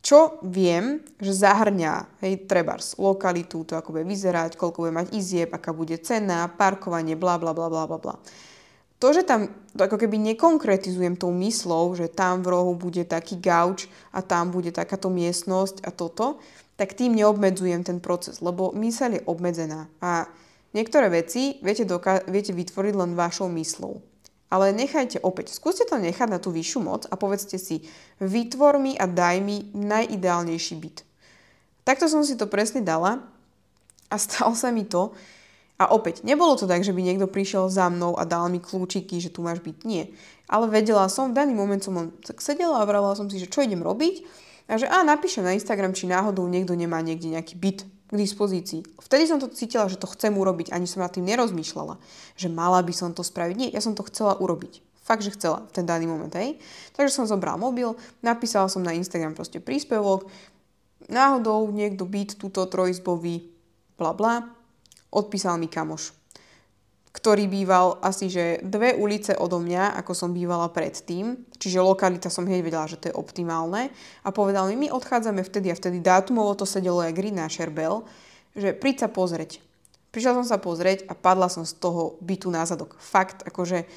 Čo viem, že zahrňa, hej, trebárs, lokalitu, to ako bude vyzerať, koľko bude mať izieb, aká bude cena, parkovanie, bla bla bla bla bla. To, že tam to ako keby nekonkretizujem tou mysľou, že tam v rohu bude taký gauč a tam bude takáto miestnosť a toto, tak tým neobmedzujem ten proces, lebo myseľ je obmedzená. A niektoré veci viete, doka- viete vytvoriť len vašou mysľou. Ale nechajte opäť, skúste to nechať na tú vyššiu moc a povedzte si, vytvor mi a daj mi najideálnejší byt. Takto som si to presne dala a stalo sa mi to. A opäť, nebolo to tak, že by niekto prišiel za mnou a dal mi kľúčiky, že tu máš byť. Nie. Ale vedela som, v daný moment som len tak sedela a vravala som si, že čo idem robiť. A že á, napíšem na Instagram, či náhodou niekto nemá niekde nejaký byt k dispozícii. Vtedy som to cítila, že to chcem urobiť. Ani som nad tým nerozmýšľala, že mala by som to spraviť. Nie, ja som to chcela urobiť. Fakt, že chcela v ten daný moment. Hej. Takže som zobrala mobil, napísala som na Instagram proste príspevok. Náhodou niekto byt, túto trojizbový, bla bla. Odpísal mi kamoš, ktorý býval asi že dve ulice odo mňa, ako som bývala predtým. Čiže lokalita som hneď vedela, že to je optimálne. A povedal mi, my odchádzame vtedy a vtedy dátumovo to sedelo jak hry na šerbel, že príď sa pozrieť. Prišla som sa pozrieť a padla som z toho bytu na zadok. Fakt, akože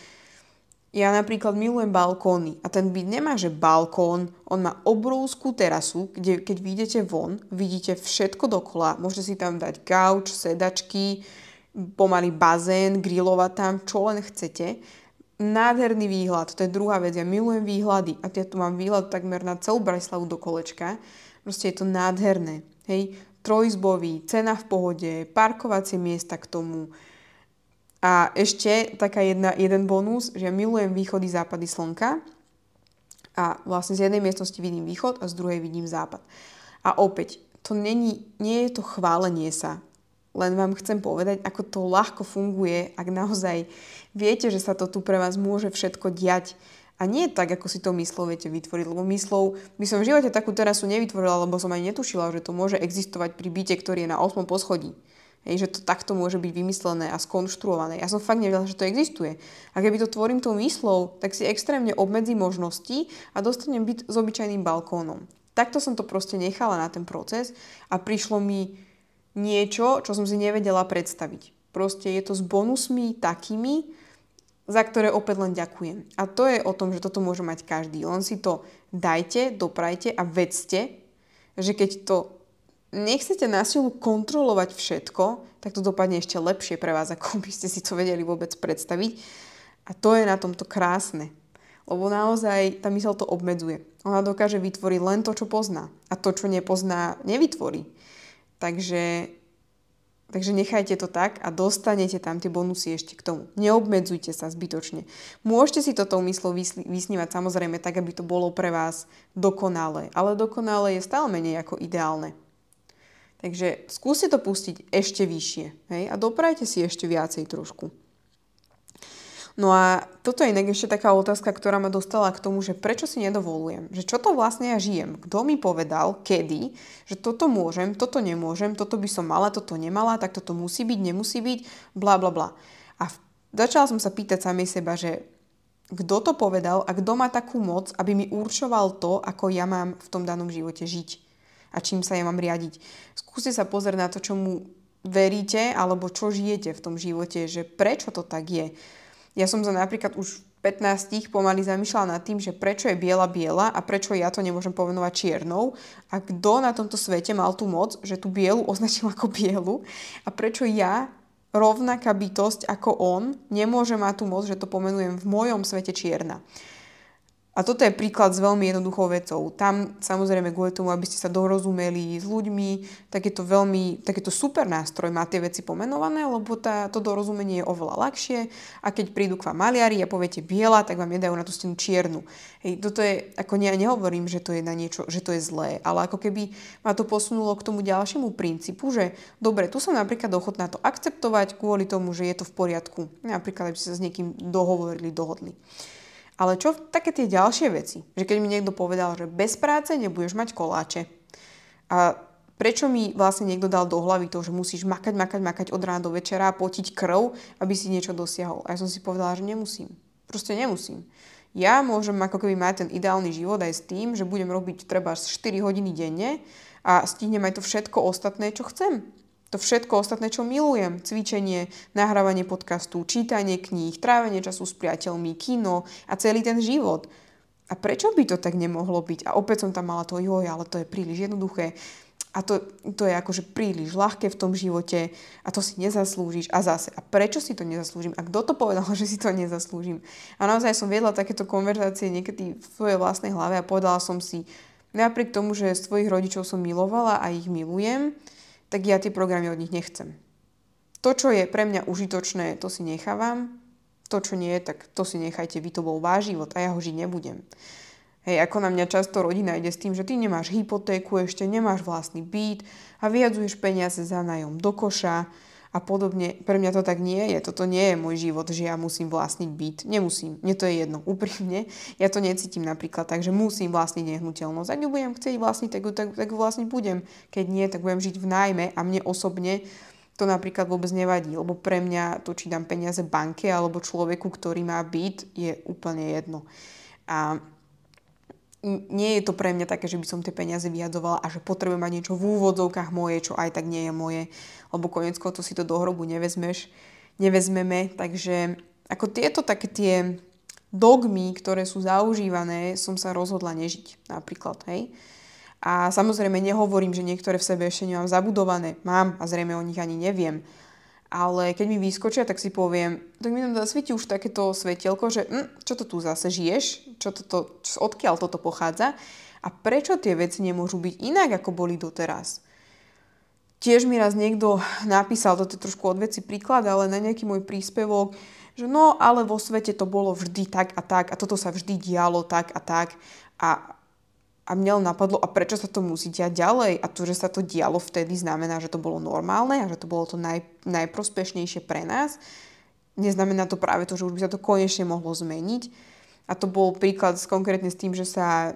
ja napríklad milujem balkóny a ten byt nemá, že balkón, on má obrovskú terasu, kde keď vyjdete von, vidíte všetko dokola, môžete si tam dať gauč, sedačky, pomaly bazén, grilovať tam, čo len chcete. Nádherný výhľad, to je druhá vec, ja milujem výhľady a ja tu mám výhľad takmer na celú Bratislavu do kolečka, proste je to nádherné, hej, trojizbový, cena v pohode, parkovacie miesta k tomu. A ešte taká jedna, jeden bonus, že ja milujem východy, západy slnka a vlastne z jednej miestnosti vidím východ a z druhej vidím západ. A opäť, to není, nie je to chválenie sa, len vám chcem povedať, ako to ľahko funguje, ak naozaj viete, že sa to tu pre vás môže všetko diať. A nie tak, ako si to mysľou viete vytvoriť, lebo mysľou by som v živote takú terasu nevytvorila, lebo som ani netušila, že to môže existovať pri byte, ktorý je na ôsmom poschodí. Hej, že to takto môže byť vymyslené a skonštruované. Ja som fakt nevedela, že to existuje. A keby to tvorím tou mysľou, tak si extrémne obmedzím možnosti a dostanem byť s obyčajným balkónom. Takto som to proste nechala na ten proces a prišlo mi niečo, čo som si nevedela predstaviť. Proste je to s bonusmi takými, za ktoré opäť len ďakujem. A to je o tom, že toto môže mať každý. Len si to dajte, doprajte a vedzte, že keď to nechcete na silu kontrolovať všetko, tak to dopadne ešte lepšie pre vás, ako by ste si to vedeli vôbec predstaviť. A to je na tomto krásne. Lebo naozaj tá myseľ to obmedzuje. Ona dokáže vytvoriť len to, čo pozná. A to, čo nepozná, nevytvorí. Takže, takže nechajte to tak a dostanete tam tie bonusy ešte k tomu. Neobmedzujte sa zbytočne. Môžete si to tou mysľou vysnívať samozrejme tak, aby to bolo pre vás dokonalé. Ale dokonalé je stále menej ako ideálne. Takže skúste to pustiť ešte vyššie, hej? A doprajte si ešte viacej trošku. No a toto je inak ešte taká otázka, ktorá ma dostala k tomu, že prečo si nedovolujem? Že čo to vlastne ja žijem? Kto mi povedal, kedy, že toto môžem, toto nemôžem, toto by som mala, toto nemala, tak toto musí byť, nemusí byť, bla bla bla. A začala som sa pýtať samej seba, že kto to povedal a kto má takú moc, aby mi určoval to, ako ja mám v tom danom živote žiť a čím sa ja mám riadiť. Skúste sa pozrieť na to, čomu veríte alebo čo žijete v tom živote, že prečo to tak je. Ja som sa napríklad už pätnásť pomaly zamýšľala nad tým, že prečo je biela biela a prečo ja to nemôžem pomenovať čiernou a kto na tomto svete mal tú moc, že tú bielu označil ako bielu a prečo ja, rovnaká bytosť ako on, nemôžem mať tú moc, že to pomenujem v mojom svete čierna. A toto je príklad s veľmi jednoduchou vecou. Tam samozrejme kvôli tomu, aby ste sa dorozumeli s ľuďmi, tak je to veľmi, tak je to super nástroj, má tie veci pomenované, lebo tá, to dorozumenie je oveľa ľahšie. A keď prídu k vám maliari a poviete biela, tak vám nedajú na tú stenu čiernu. Hej, toto je, ako ne, nehovorím, že to je na niečo, že to je zlé, ale ako keby ma to posunulo k tomu ďalšiemu princípu, že dobre, tu som napríklad ochotná to akceptovať kvôli tomu, že je to v poriadku. Napríklad, aby ste sa s niekým dohovorili, dohodli. Ale čo také tie ďalšie veci? Že keď mi niekto povedal, že bez práce nebudeš mať koláče. A prečo mi vlastne niekto dal do hlavy to, že musíš makať, makať, makať od rána do večera, potiť krv, aby si niečo dosiahol? A ja som si povedala, že nemusím. Proste nemusím. Ja môžem ako keby mať ten ideálny život aj s tým, že budem robiť treba štyri hodiny denne a stihnem aj to všetko ostatné, čo chcem. To všetko ostatné, čo milujem. Cvičenie, nahrávanie podcastu, čítanie kníh, trávenie času s priateľmi, kino a celý ten život. A prečo by to tak nemohlo byť? A opäť som tam mala to, joj, ale to je príliš jednoduché. A to, to je akože príliš ľahké v tom živote. A to si nezaslúžiš. A zase, a prečo si to nezaslúžim? A kto to povedal, že si to nezaslúžim? A naozaj som viedla takéto konverzácie niekedy v svojej vlastnej hlave a povedala som si, napriek tomu, že svojich rodičov som milovala a ich milujem, tak ja tie programy od nich nechcem. To, čo je pre mňa užitočné, to si nechávam. To, čo nie je, tak to si nechajte. Vy, to bol váš život a ja ho žiť nebudem. Hej, ako na mňa často rodina ide s tým, že ty nemáš hypotéku, ešte nemáš vlastný byt a vyhadzuješ peniaze za nájom do koša a podobne. Pre mňa to tak nie je. Toto nie je môj život, že ja musím vlastniť byt. Nemusím. Mne to je jedno. Úprimne. Ja to necítim napríklad tak, že musím vlastniť nehnuteľnosť. Ak ju budem chcieť vlastniť, tak ju, tak, tak ju vlastniť budem. Keď nie, tak budem žiť v nájme a mne osobne to napríklad vôbec nevadí. Lebo pre mňa to, či dám peniaze banke alebo človeku, ktorý má byt, je úplne jedno. A nie je to pre mňa také, že by som tie peniaze vyhadzovala a že potrebujem mať niečo v úvodzovkách moje, čo aj tak nie je moje, lebo konec koncov si to do hrobu nevezmeš, nevezmeme. Takže ako tieto také tie dogmy, ktoré sú zaužívané, som sa rozhodla nežiť napríklad, hej. A samozrejme nehovorím, že niektoré v sebe ešte nemám zabudované, mám a zrejme o nich ani neviem. Ale keď mi vyskočia, tak si poviem, tak mi tam zasvieti už takéto svetielko, že hm, čo to tu zase žiješ, čo toto, čo, odkiaľ toto pochádza a prečo tie veci nemôžu byť inak, ako boli doteraz. Tiež mi raz niekto napísal, toto je trošku odveci príklad, ale na nejaký môj príspevok, že no, ale vo svete to bolo vždy tak a tak a toto sa vždy dialo tak a tak a A mne napadlo, a prečo sa to musí diať ďalej? A to, že sa to dialo vtedy, znamená, že to bolo normálne a že to bolo to naj, najprospešnejšie pre nás. Neznamená to práve to, že už by sa to konečne mohlo zmeniť. A to bol príklad konkrétne s tým, že sa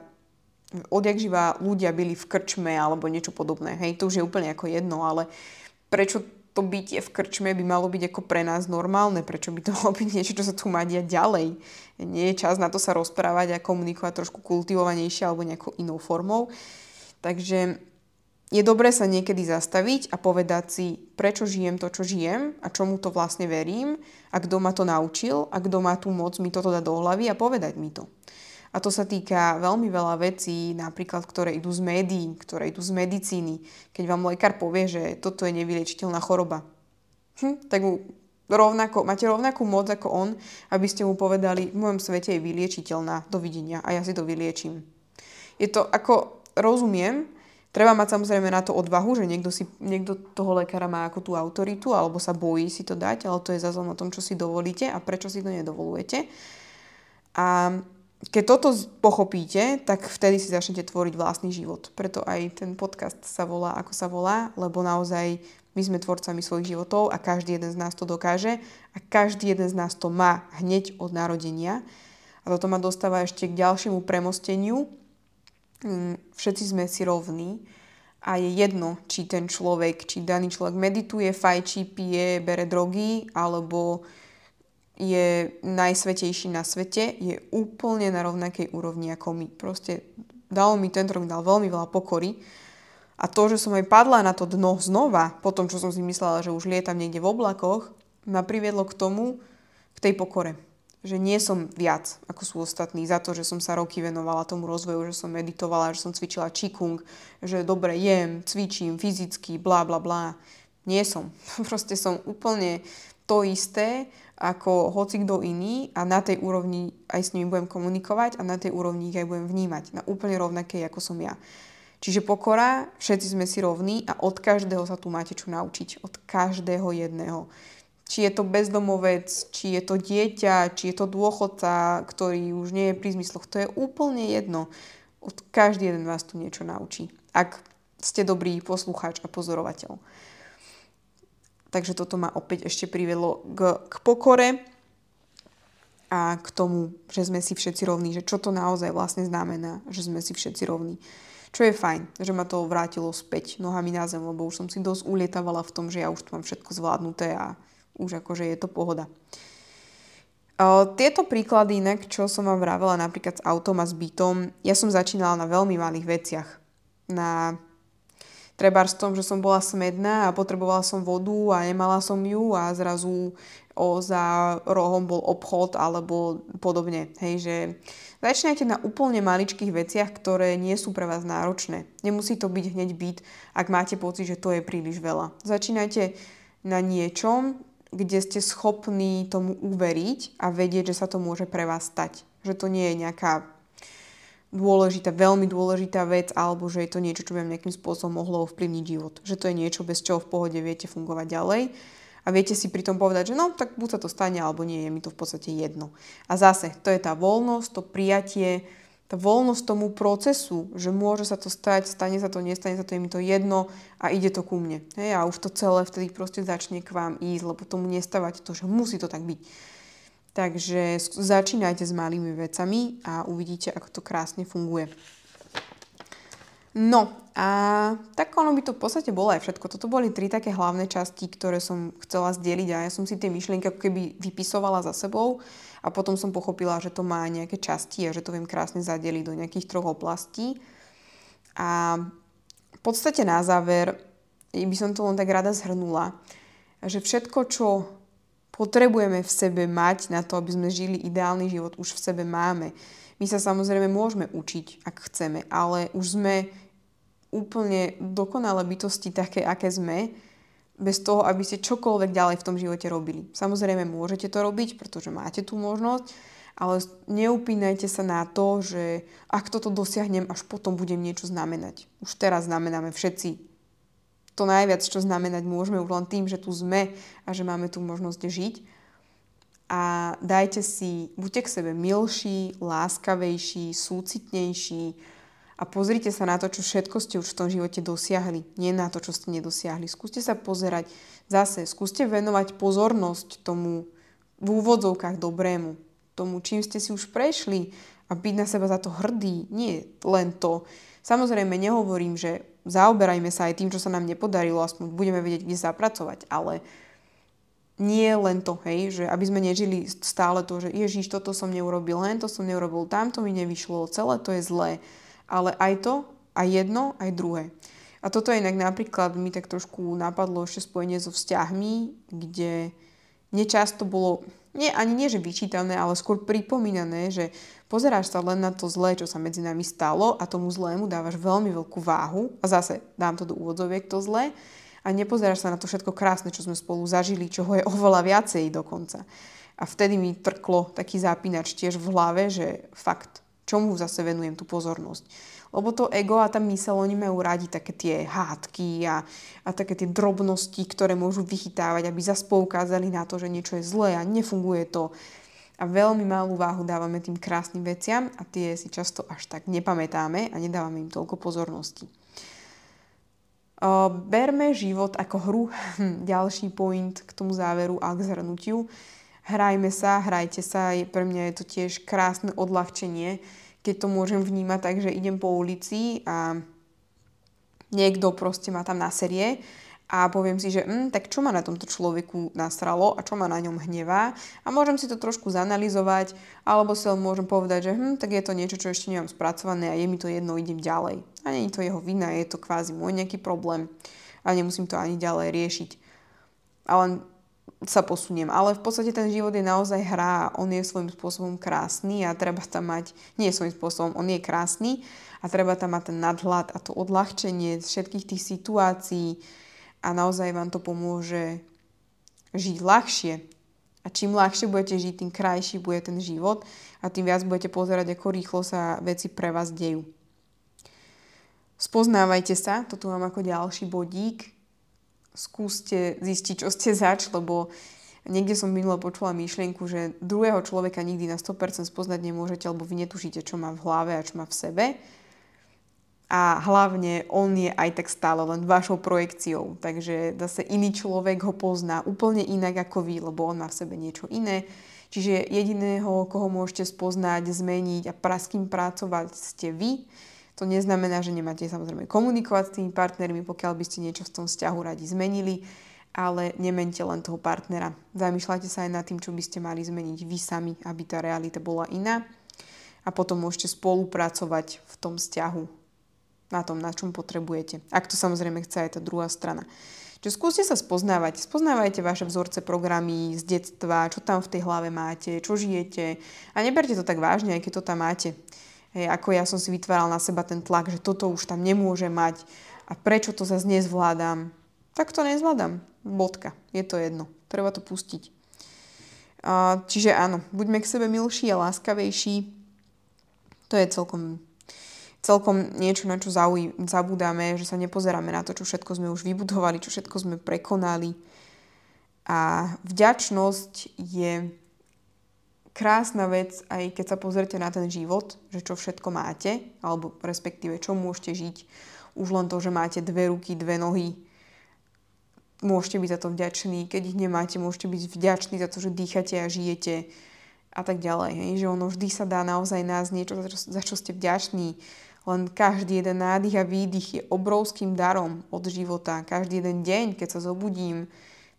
odjakživa ľudia byli v krčme alebo niečo podobné. Hej, to už je úplne ako jedno, ale prečo to bytie v krčme by malo byť ako pre nás normálne? Prečo by to malo byť niečo, čo sa tu má diať ďalej? Nie je čas na to sa rozprávať a komunikovať trošku kultivovanejšie alebo nejakou inou formou. Takže je dobré sa niekedy zastaviť a povedať si, prečo žijem to, čo žijem a čomu to vlastne verím a kto ma to naučil a kto má tú moc mi toto dá do hlavy a povedať mi to. A to sa týka veľmi veľa vecí, napríklad, ktoré idú z médií, ktoré idú z medicíny. Keď vám lekár povie, že toto je nevyliečiteľná choroba, hm, tak mu rovnako, máte rovnakú moc ako on, aby ste mu povedali, v mojom svete je vyliečiteľná, dovidenia a ja si to vyliečím. Je to, ako rozumiem, treba mať samozrejme na to odvahu, že niekto, si, niekto toho lekára má ako tú autoritu, alebo sa bojí si to dať, ale to je zase na tom, čo si dovolíte a prečo si to nedovolujete. A keď toto pochopíte, tak vtedy si začnete tvoriť vlastný život. Preto aj ten podcast sa volá, ako sa volá, lebo naozaj my sme tvorcami svojich životov a každý jeden z nás to dokáže a každý jeden z nás to má hneď od narodenia. A toto ma dostáva ešte k ďalšiemu premosteniu. Všetci sme si rovní a je jedno, či ten človek, či daný človek medituje, fajčí, pije, bere drogy, alebo je najsvetejší na svete, je úplne na rovnakej úrovni ako my. Proste dalo mi tento rok dal veľmi veľa pokory. A to, že som aj padla na to dno znova, po tom, čo som si myslela, že už lietam niekde v oblakoch, ma priviedlo k tomu, k tej pokore. že nie som viac, ako sú ostatní, za to, že som sa roky venovala tomu rozvoju, že som meditovala, že som cvičila Čí Kung, že dobre jem, cvičím fyzicky, blá, blá, blá. Nie som. Proste som úplne to isté, ako hocikto iný a na tej úrovni aj s nimi budem komunikovať a na tej úrovni ich aj budem vnímať. Na úplne rovnakej, ako som ja. Čiže pokora, všetci sme si rovní a od každého sa tu máte čo naučiť. Od každého jedného. Či je to bezdomovec, či je to dieťa, či je to dôchodca, ktorý už nie je pri zmysloch. To je úplne jedno. Od každý jeden vás tu niečo naučí. Ak ste dobrý poslucháč a pozorovateľ. Takže toto ma opäť ešte privedlo k, k pokore a k tomu, že sme si všetci rovní. Že čo to naozaj vlastne znamená, že sme si všetci rovní. Čo je fajn, že ma to vrátilo späť nohami na zem, lebo už som si dosť ulietávala v tom, že ja už tu mám všetko zvládnuté a už akože je to pohoda. Tieto príklady inak, čo som vám vravela napríklad s autom a s bytom, ja som začínala na veľmi malých veciach. Na trebárs tom, že som bola smedná a potrebovala som vodu a nemala som ju a zrazu o, za rohom bol obchod alebo podobne. Hej, že začínajte na úplne maličkých veciach, ktoré nie sú pre vás náročné. Nemusí to byť hneď byt, ak máte pocit, že to je príliš veľa. Začínajte na niečom, kde ste schopní tomu uveriť a vedieť, že sa to môže pre vás stať. Že to nie je nejaká dôležitá, veľmi dôležitá vec, alebo že je to niečo, čo by vám nejakým spôsobom mohlo ovplyvniť život. Že to je niečo, bez čoho v pohode viete fungovať ďalej. A viete si pri tom povedať, že no, tak buď sa to stane, alebo nie, je mi to v podstate jedno. A zase, to je tá voľnosť, to prijatie, tá voľnosť tomu procesu, že môže sa to stať, stane sa to, nestane sa to, je mi to jedno a ide to ku mne. Hej, a už to celé vtedy proste začne k vám ísť, lebo tomu nestávate to, že musí to tak byť. Takže začínajte s malými vecami a uvidíte, ako to krásne funguje. No a tak ono by to v podstate bolo aj všetko. Toto boli tri také hlavné časti, ktoré som chcela zdieľiť a ja som si tie myšlienky ako keby vypisovala za sebou. A potom som pochopila, že to má nejaké časti a že to viem krásne zadeliť do nejakých troch oblastí. A v podstate na záver by som to len tak rada zhrnula, že všetko, čo potrebujeme v sebe mať na to, aby sme žili ideálny život, už v sebe máme. My sa samozrejme môžeme učiť, ak chceme, ale už sme úplne dokonalé bytosti také, aké sme, bez toho, aby ste čokoľvek ďalej v tom živote robili. Samozrejme, môžete to robiť, pretože máte tú možnosť, ale neupínajte sa na to, že ak toto dosiahnem, až potom budem niečo znamenať. Už teraz znamenáme všetci. To najviac, čo znamenať môžeme už len tým, že tu sme a že máme tú možnosť žiť. A dajte si, buďte k sebe milší, láskavejší, súcitnejší, a pozrite sa na to, čo všetko ste už v tom živote dosiahli. Nie na to, čo ste nedosiahli. Skúste sa pozerať zase. Skúste venovať pozornosť tomu v úvodzovkách dobrému. Tomu, čím ste si už prešli. A byť na seba za to hrdý. Nie len to. Samozrejme, nehovorím, že zaoberajme sa aj tým, čo sa nám nepodarilo. Aspoň budeme vedieť, kde zapracovať. Ale nie len to, hej. Že aby sme nežili stále to, že ježiš, toto som neurobil, len to som neurobil, tamto mi nevyšlo. Celé to je zlé. Ale aj to, aj jedno, aj druhé. A toto inak napríklad mi tak trošku napadlo ešte spojenie so vzťahmi, kde nečasto bolo, nie, ani nie že vyčítané, ale skôr pripomínané, že pozeráš sa len na to zlé, čo sa medzi nami stalo a tomu zlému dávaš veľmi veľkú váhu. A zase dám to do úvodzoviek to zlé. A nepozeráš sa na to všetko krásne, čo sme spolu zažili, čoho je oveľa viacej dokonca. A vtedy mi trklo taký zapínač tiež v hlave, že fakt, čomu zase venujem tú pozornosť. Lebo to ego a tá myseľ, oni majú radi také tie hádky a, a také tie drobnosti, ktoré môžu vychytávať, aby zase poukázali na to, že niečo je zlé a nefunguje to. A veľmi malú váhu dávame tým krásnym veciam a tie si často až tak nepamätáme a nedávame im toľko pozornosti. Berme život ako hru. Ďalší point k tomu záveru a k zhrnutiu. Hrajme sa, hrajte sa, pre mňa je to tiež krásne odľahčenie, keď to môžem vnímať tak, že idem po ulici a niekto proste ma tam naserie a poviem si, že hm, tak čo ma na tomto človeku nasralo a čo ma na ňom hnevá a môžem si to trošku zanalyzovať alebo si môžem povedať, že hm, tak je to niečo, čo ešte nemám spracované a je mi to jedno, idem ďalej. A nie je to jeho vina, je to kvázi môj nejaký problém a nemusím to ani ďalej riešiť. Ale sa posuniem. Ale v podstate ten život je naozaj hra a on je svojím spôsobom krásny a treba tam mať, nie svojím spôsobom, on je krásny a treba tam mať ten nadhľad a to odľahčenie všetkých tých situácií a naozaj vám to pomôže žiť ľahšie. A čím ľahšie budete žiť, tým krajší bude ten život a tým viac budete pozerať, ako rýchlo sa veci pre vás dejú. Spoznávajte sa, toto mám ako ďalší bodík. Skúste zistiť, čo ste zač, lebo niekde som minule počula myšlienku, že druhého človeka nikdy na sto percent spoznať nemôžete, lebo vy netušíte, čo má v hlave a čo má v sebe. A hlavne on je aj tak stále len vašou projekciou. Takže zase iný človek ho pozná úplne inak ako vy, lebo on má v sebe niečo iné. Čiže jediného, koho môžete spoznať, zmeniť a s kým pracovať ste vy. To neznamená, že nemáte samozrejme komunikovať s tými partnermi, pokiaľ by ste niečo v tom vzťahu radi zmenili, ale nemente len toho partnera. Zamýšľajte sa aj nad tým, čo by ste mali zmeniť vy sami, aby tá realita bola iná. A potom môžete spolupracovať v tom vzťahu na tom, na čom potrebujete. Ak to samozrejme chce aj tá druhá strana. Čiže skúste sa spoznávať. Spoznávajte vaše vzorce, programy z detstva, čo tam v tej hlave máte, čo žijete. A neberte to tak vážne, aj keď to tam máte. Hej, ako ja som si vytváral na seba ten tlak, že toto už tam nemôže mať a prečo to zase nezvládam, tak to nezvládam. Bodka. Je to jedno. Treba to pustiť. A, čiže áno, buďme k sebe milší a láskavejší. To je celkom, celkom niečo, na čo zauj- zabudáme, že sa nepozeráme na to, čo všetko sme už vybudovali, čo všetko sme prekonali. A vďačnosť je krásna vec, aj keď sa pozrite na ten život, že čo všetko máte, alebo respektíve čo môžete žiť. Už len to, že máte dve ruky, dve nohy, môžete byť za to vďační. Keď ich nemáte, môžete byť vďační za to, že dýchate a žijete a tak ďalej. Že ono vždy sa dá naozaj nájsť niečo, za čo ste vďační. Len každý jeden nádych a výdych je obrovským darom od života. Každý jeden deň, keď sa zobudím,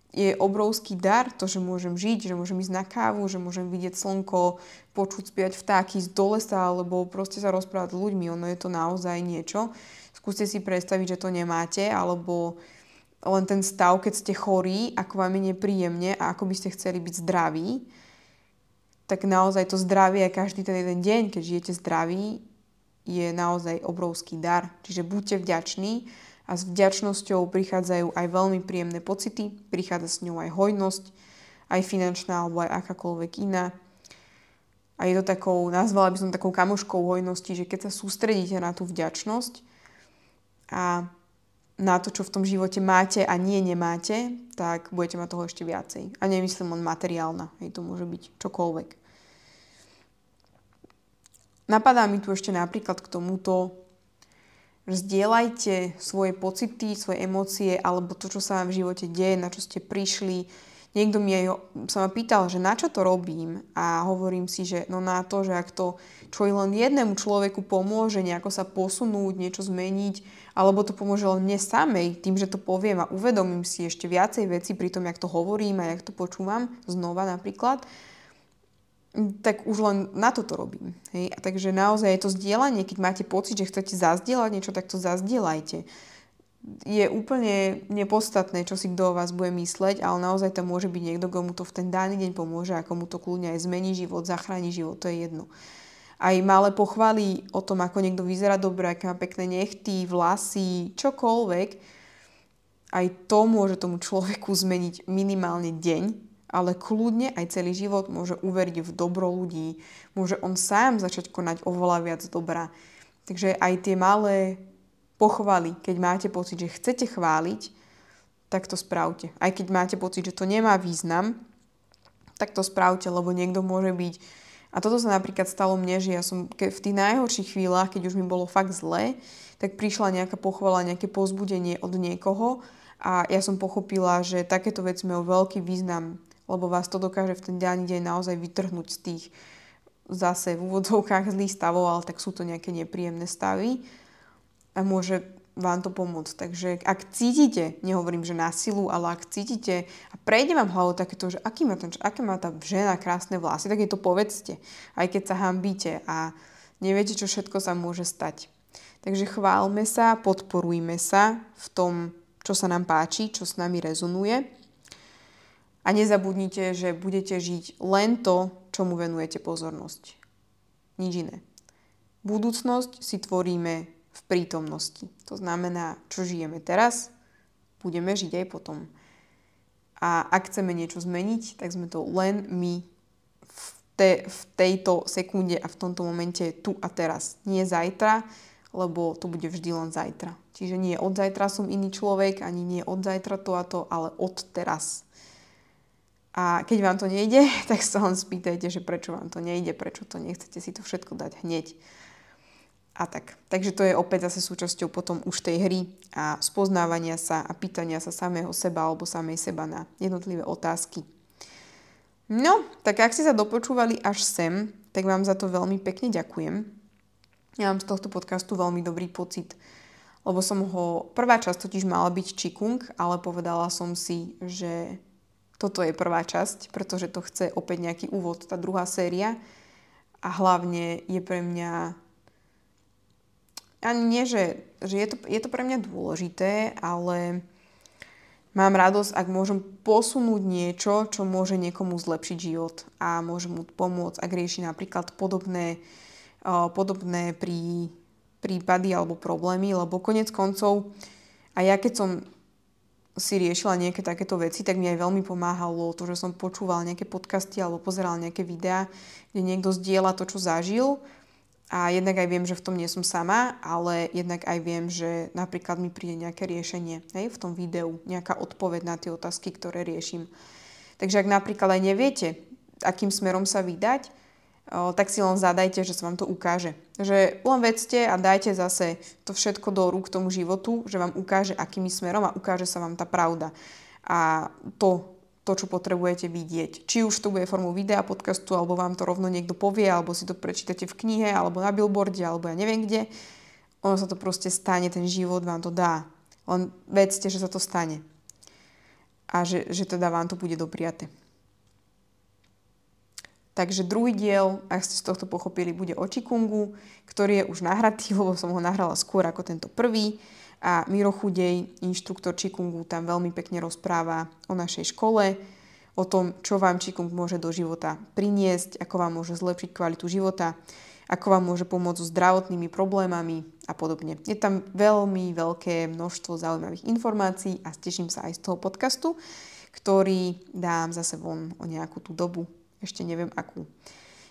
je obrovský dar to, že môžem žiť, že môžem ísť na kávu, že môžem vidieť slnko, počuť spievať vtáky, ísť do lesa alebo proste sa rozprávať s ľuďmi. Ono je to naozaj niečo. Skúste si predstaviť, že to nemáte, alebo len ten stav, keď ste chorí, ako vám je nepríjemne a ako by ste chceli byť zdraví, tak naozaj to zdravie aj každý ten jeden deň, keď žijete zdraví, je naozaj obrovský dar. Čiže buďte vďační. A s vďačnosťou prichádzajú aj veľmi príjemné pocity, prichádza s ňou aj hojnosť, aj finančná alebo aj akákoľvek iná. A je to takou, nazvala by som takou kamoškou hojnosti, že keď sa sústredíte na tú vďačnosť a na to, čo v tom živote máte a nie nemáte, tak budete mať toho ešte viacej. A nemyslím len materiálna, hej, to môže byť čokoľvek. Napadá mi tu ešte napríklad k tomuto, zdieľajte svoje pocity, svoje emócie alebo to, čo sa vám v živote deje, na čo ste prišli. Niekto mi aj, sa ma pýtal, že na čo to robím a hovorím si, že no na to, že ak to čo len jednému človeku pomôže nejako sa posunúť, niečo zmeniť alebo to pomôže len mne samej tým, že to poviem a uvedomím si ešte viacej veci pri tom, jak to hovorím a jak to počúvam znova napríklad, tak už len na toto robím. Hej. A takže naozaj je to zdieľanie, keď máte pocit, že chcete zazdieľať niečo, tak to zazdieľajte. Je úplne nepodstatné, čo si kto o vás bude mysleť, ale naozaj tam môže byť niekto, komu to v ten daný deň pomôže a komu to kľudne aj zmení život, zachráni život, to je jedno. Aj malé pochvaly o tom, ako niekto vyzerá dobre, aké má pekné nechty, vlasy, čokoľvek, aj to môže tomu človeku zmeniť minimálne deň, ale kľudne aj celý život môže uveriť v dobro ľudí. Môže on sám začať konať oveľa viac dobra. Takže aj tie malé pochvaly, keď máte pocit, že chcete chváliť, tak to spravte. Aj keď máte pocit, že to nemá význam, tak to spravte, lebo niekto môže byť. A toto sa napríklad stalo mne, že ja som v tých najhorších chvíľach, keď už mi bolo fakt zlé, tak prišla nejaká pochvala, nejaké povzbudenie od niekoho a ja som pochopila, že takéto veci majú veľký význam, lebo vás to dokáže v ten daný deň naozaj vytrhnúť z tých zase v úvodzovkách zlých stavov, ale tak sú to nejaké nepríjemné stavy a môže vám to pomôcť. Takže ak cítite, nehovorím, že na silu, ale ak cítite a prejde vám hlavou takéto, že aký má ten, aká má tá žena krásne vlasy, tak jej to povedzte, aj keď sa hanbíte a neviete, čo všetko sa môže stať. Takže chválme sa, podporujme sa v tom, čo sa nám páči, čo s nami rezonuje. A A nezabudnite, že budete žiť len to, čomu venujete pozornosť. Nič iné. Budúcnosť si tvoríme v prítomnosti. To znamená, čo žijeme teraz, budeme žiť aj potom. A ak chceme niečo zmeniť, tak sme to len my v, te, v tejto sekunde a v tomto momente tu a teraz. Nie zajtra, lebo to bude vždy len zajtra. Čiže nie od zajtra som iný človek, ani nie od zajtra to a to, ale od teraz. A keď vám to nejde, tak sa len spýtajte, že prečo vám to nejde, prečo to nechcete si to všetko dať hneď. A tak. Takže to je opäť zase súčasťou potom už tej hry a spoznávania sa a pýtania sa samého seba alebo samej seba na jednotlivé otázky. No, tak ak ste sa dopočúvali až sem, tak vám za to veľmi pekne ďakujem. Ja mám z tohto podcastu veľmi dobrý pocit, lebo som ho... Prvá časť totiž mala byť Čí Kung, ale povedala som si, že toto je prvá časť, pretože to chce opäť nejaký úvod, tá druhá séria. A hlavne je pre mňa... Ani nie, že, že je, to, je to pre mňa dôležité, ale mám radosť, ak môžem posunúť niečo, čo môže niekomu zlepšiť život a môžem mu pomôcť, ak rieši napríklad podobné, uh, podobné prí, prípady alebo problémy, lebo konec koncov a ja keď som si riešila nejaké takéto veci, tak mi aj veľmi pomáhalo to, že som počúvala nejaké podcasty alebo pozeral nejaké videá, kde niekto zdieľa to, čo zažil. A jednak aj viem, že v tom nie som sama, ale jednak aj viem, že napríklad mi príde nejaké riešenie, hej, v tom videu, nejaká odpoveď na tie otázky, ktoré riešim. Takže ak napríklad aj neviete, akým smerom sa vydať, o, tak si len zadajte, že sa vám to ukáže. Že len vedzte a dajte zase to všetko do rúk tomu životu, že vám ukáže, akým smerom a ukáže sa vám tá pravda. A to... to, čo potrebujete vidieť. Či už to bude formou videa, podcastu, alebo vám to rovno niekto povie, alebo si to prečítate v knihe, alebo na billboarde, alebo ja neviem kde. Ono sa to proste stane, ten život vám to dá. Len vedzte, že sa to stane. A že, že teda vám to bude dopriate. Takže druhý diel, ak ste z tohto pochopili, bude o Čí Kungu, ktorý je už nahratý, lebo som ho nahrala skôr ako tento prvý. A Miro Chudej, inštruktor Čí Kungu, tam veľmi pekne rozpráva o našej škole, o tom, čo vám Čí Kung môže do života priniesť, ako vám môže zlepšiť kvalitu života, ako vám môže pomôcť so zdravotnými problémami a podobne. Je tam veľmi veľké množstvo zaujímavých informácií a teším sa aj z toho podcastu, ktorý dám zase von o nejakú tú dobu, ešte neviem akú.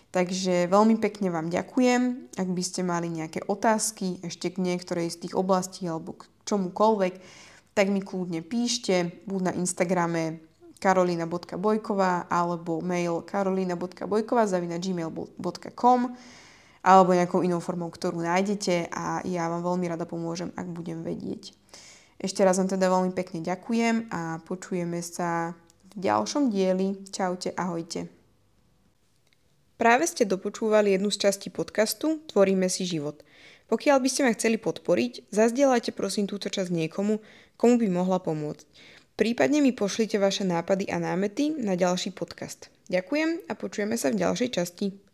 Takže veľmi pekne vám ďakujem. Ak by ste mali nejaké otázky ešte k niektorej z tých oblastí alebo k čomukoľvek, tak mi kľudne píšte, buď na Instagrame karolina bodka bojková alebo mail karolina bodka bojková zavináč gmail bodka com alebo nejakou inou formou, ktorú nájdete a ja vám veľmi rada pomôžem, ak budem vedieť. Ešte raz vám teda veľmi pekne ďakujem a počujeme sa v ďalšom dieli. Čaute, ahojte. Práve ste dopočúvali jednu z častí podcastu Tvoríme si život. Pokiaľ by ste ma chceli podporiť, zazdieľajte prosím túto časť niekomu, komu by mohla pomôcť. Prípadne mi pošlite vaše nápady a námety na ďalší podcast. Ďakujem a počujeme sa v ďalšej časti.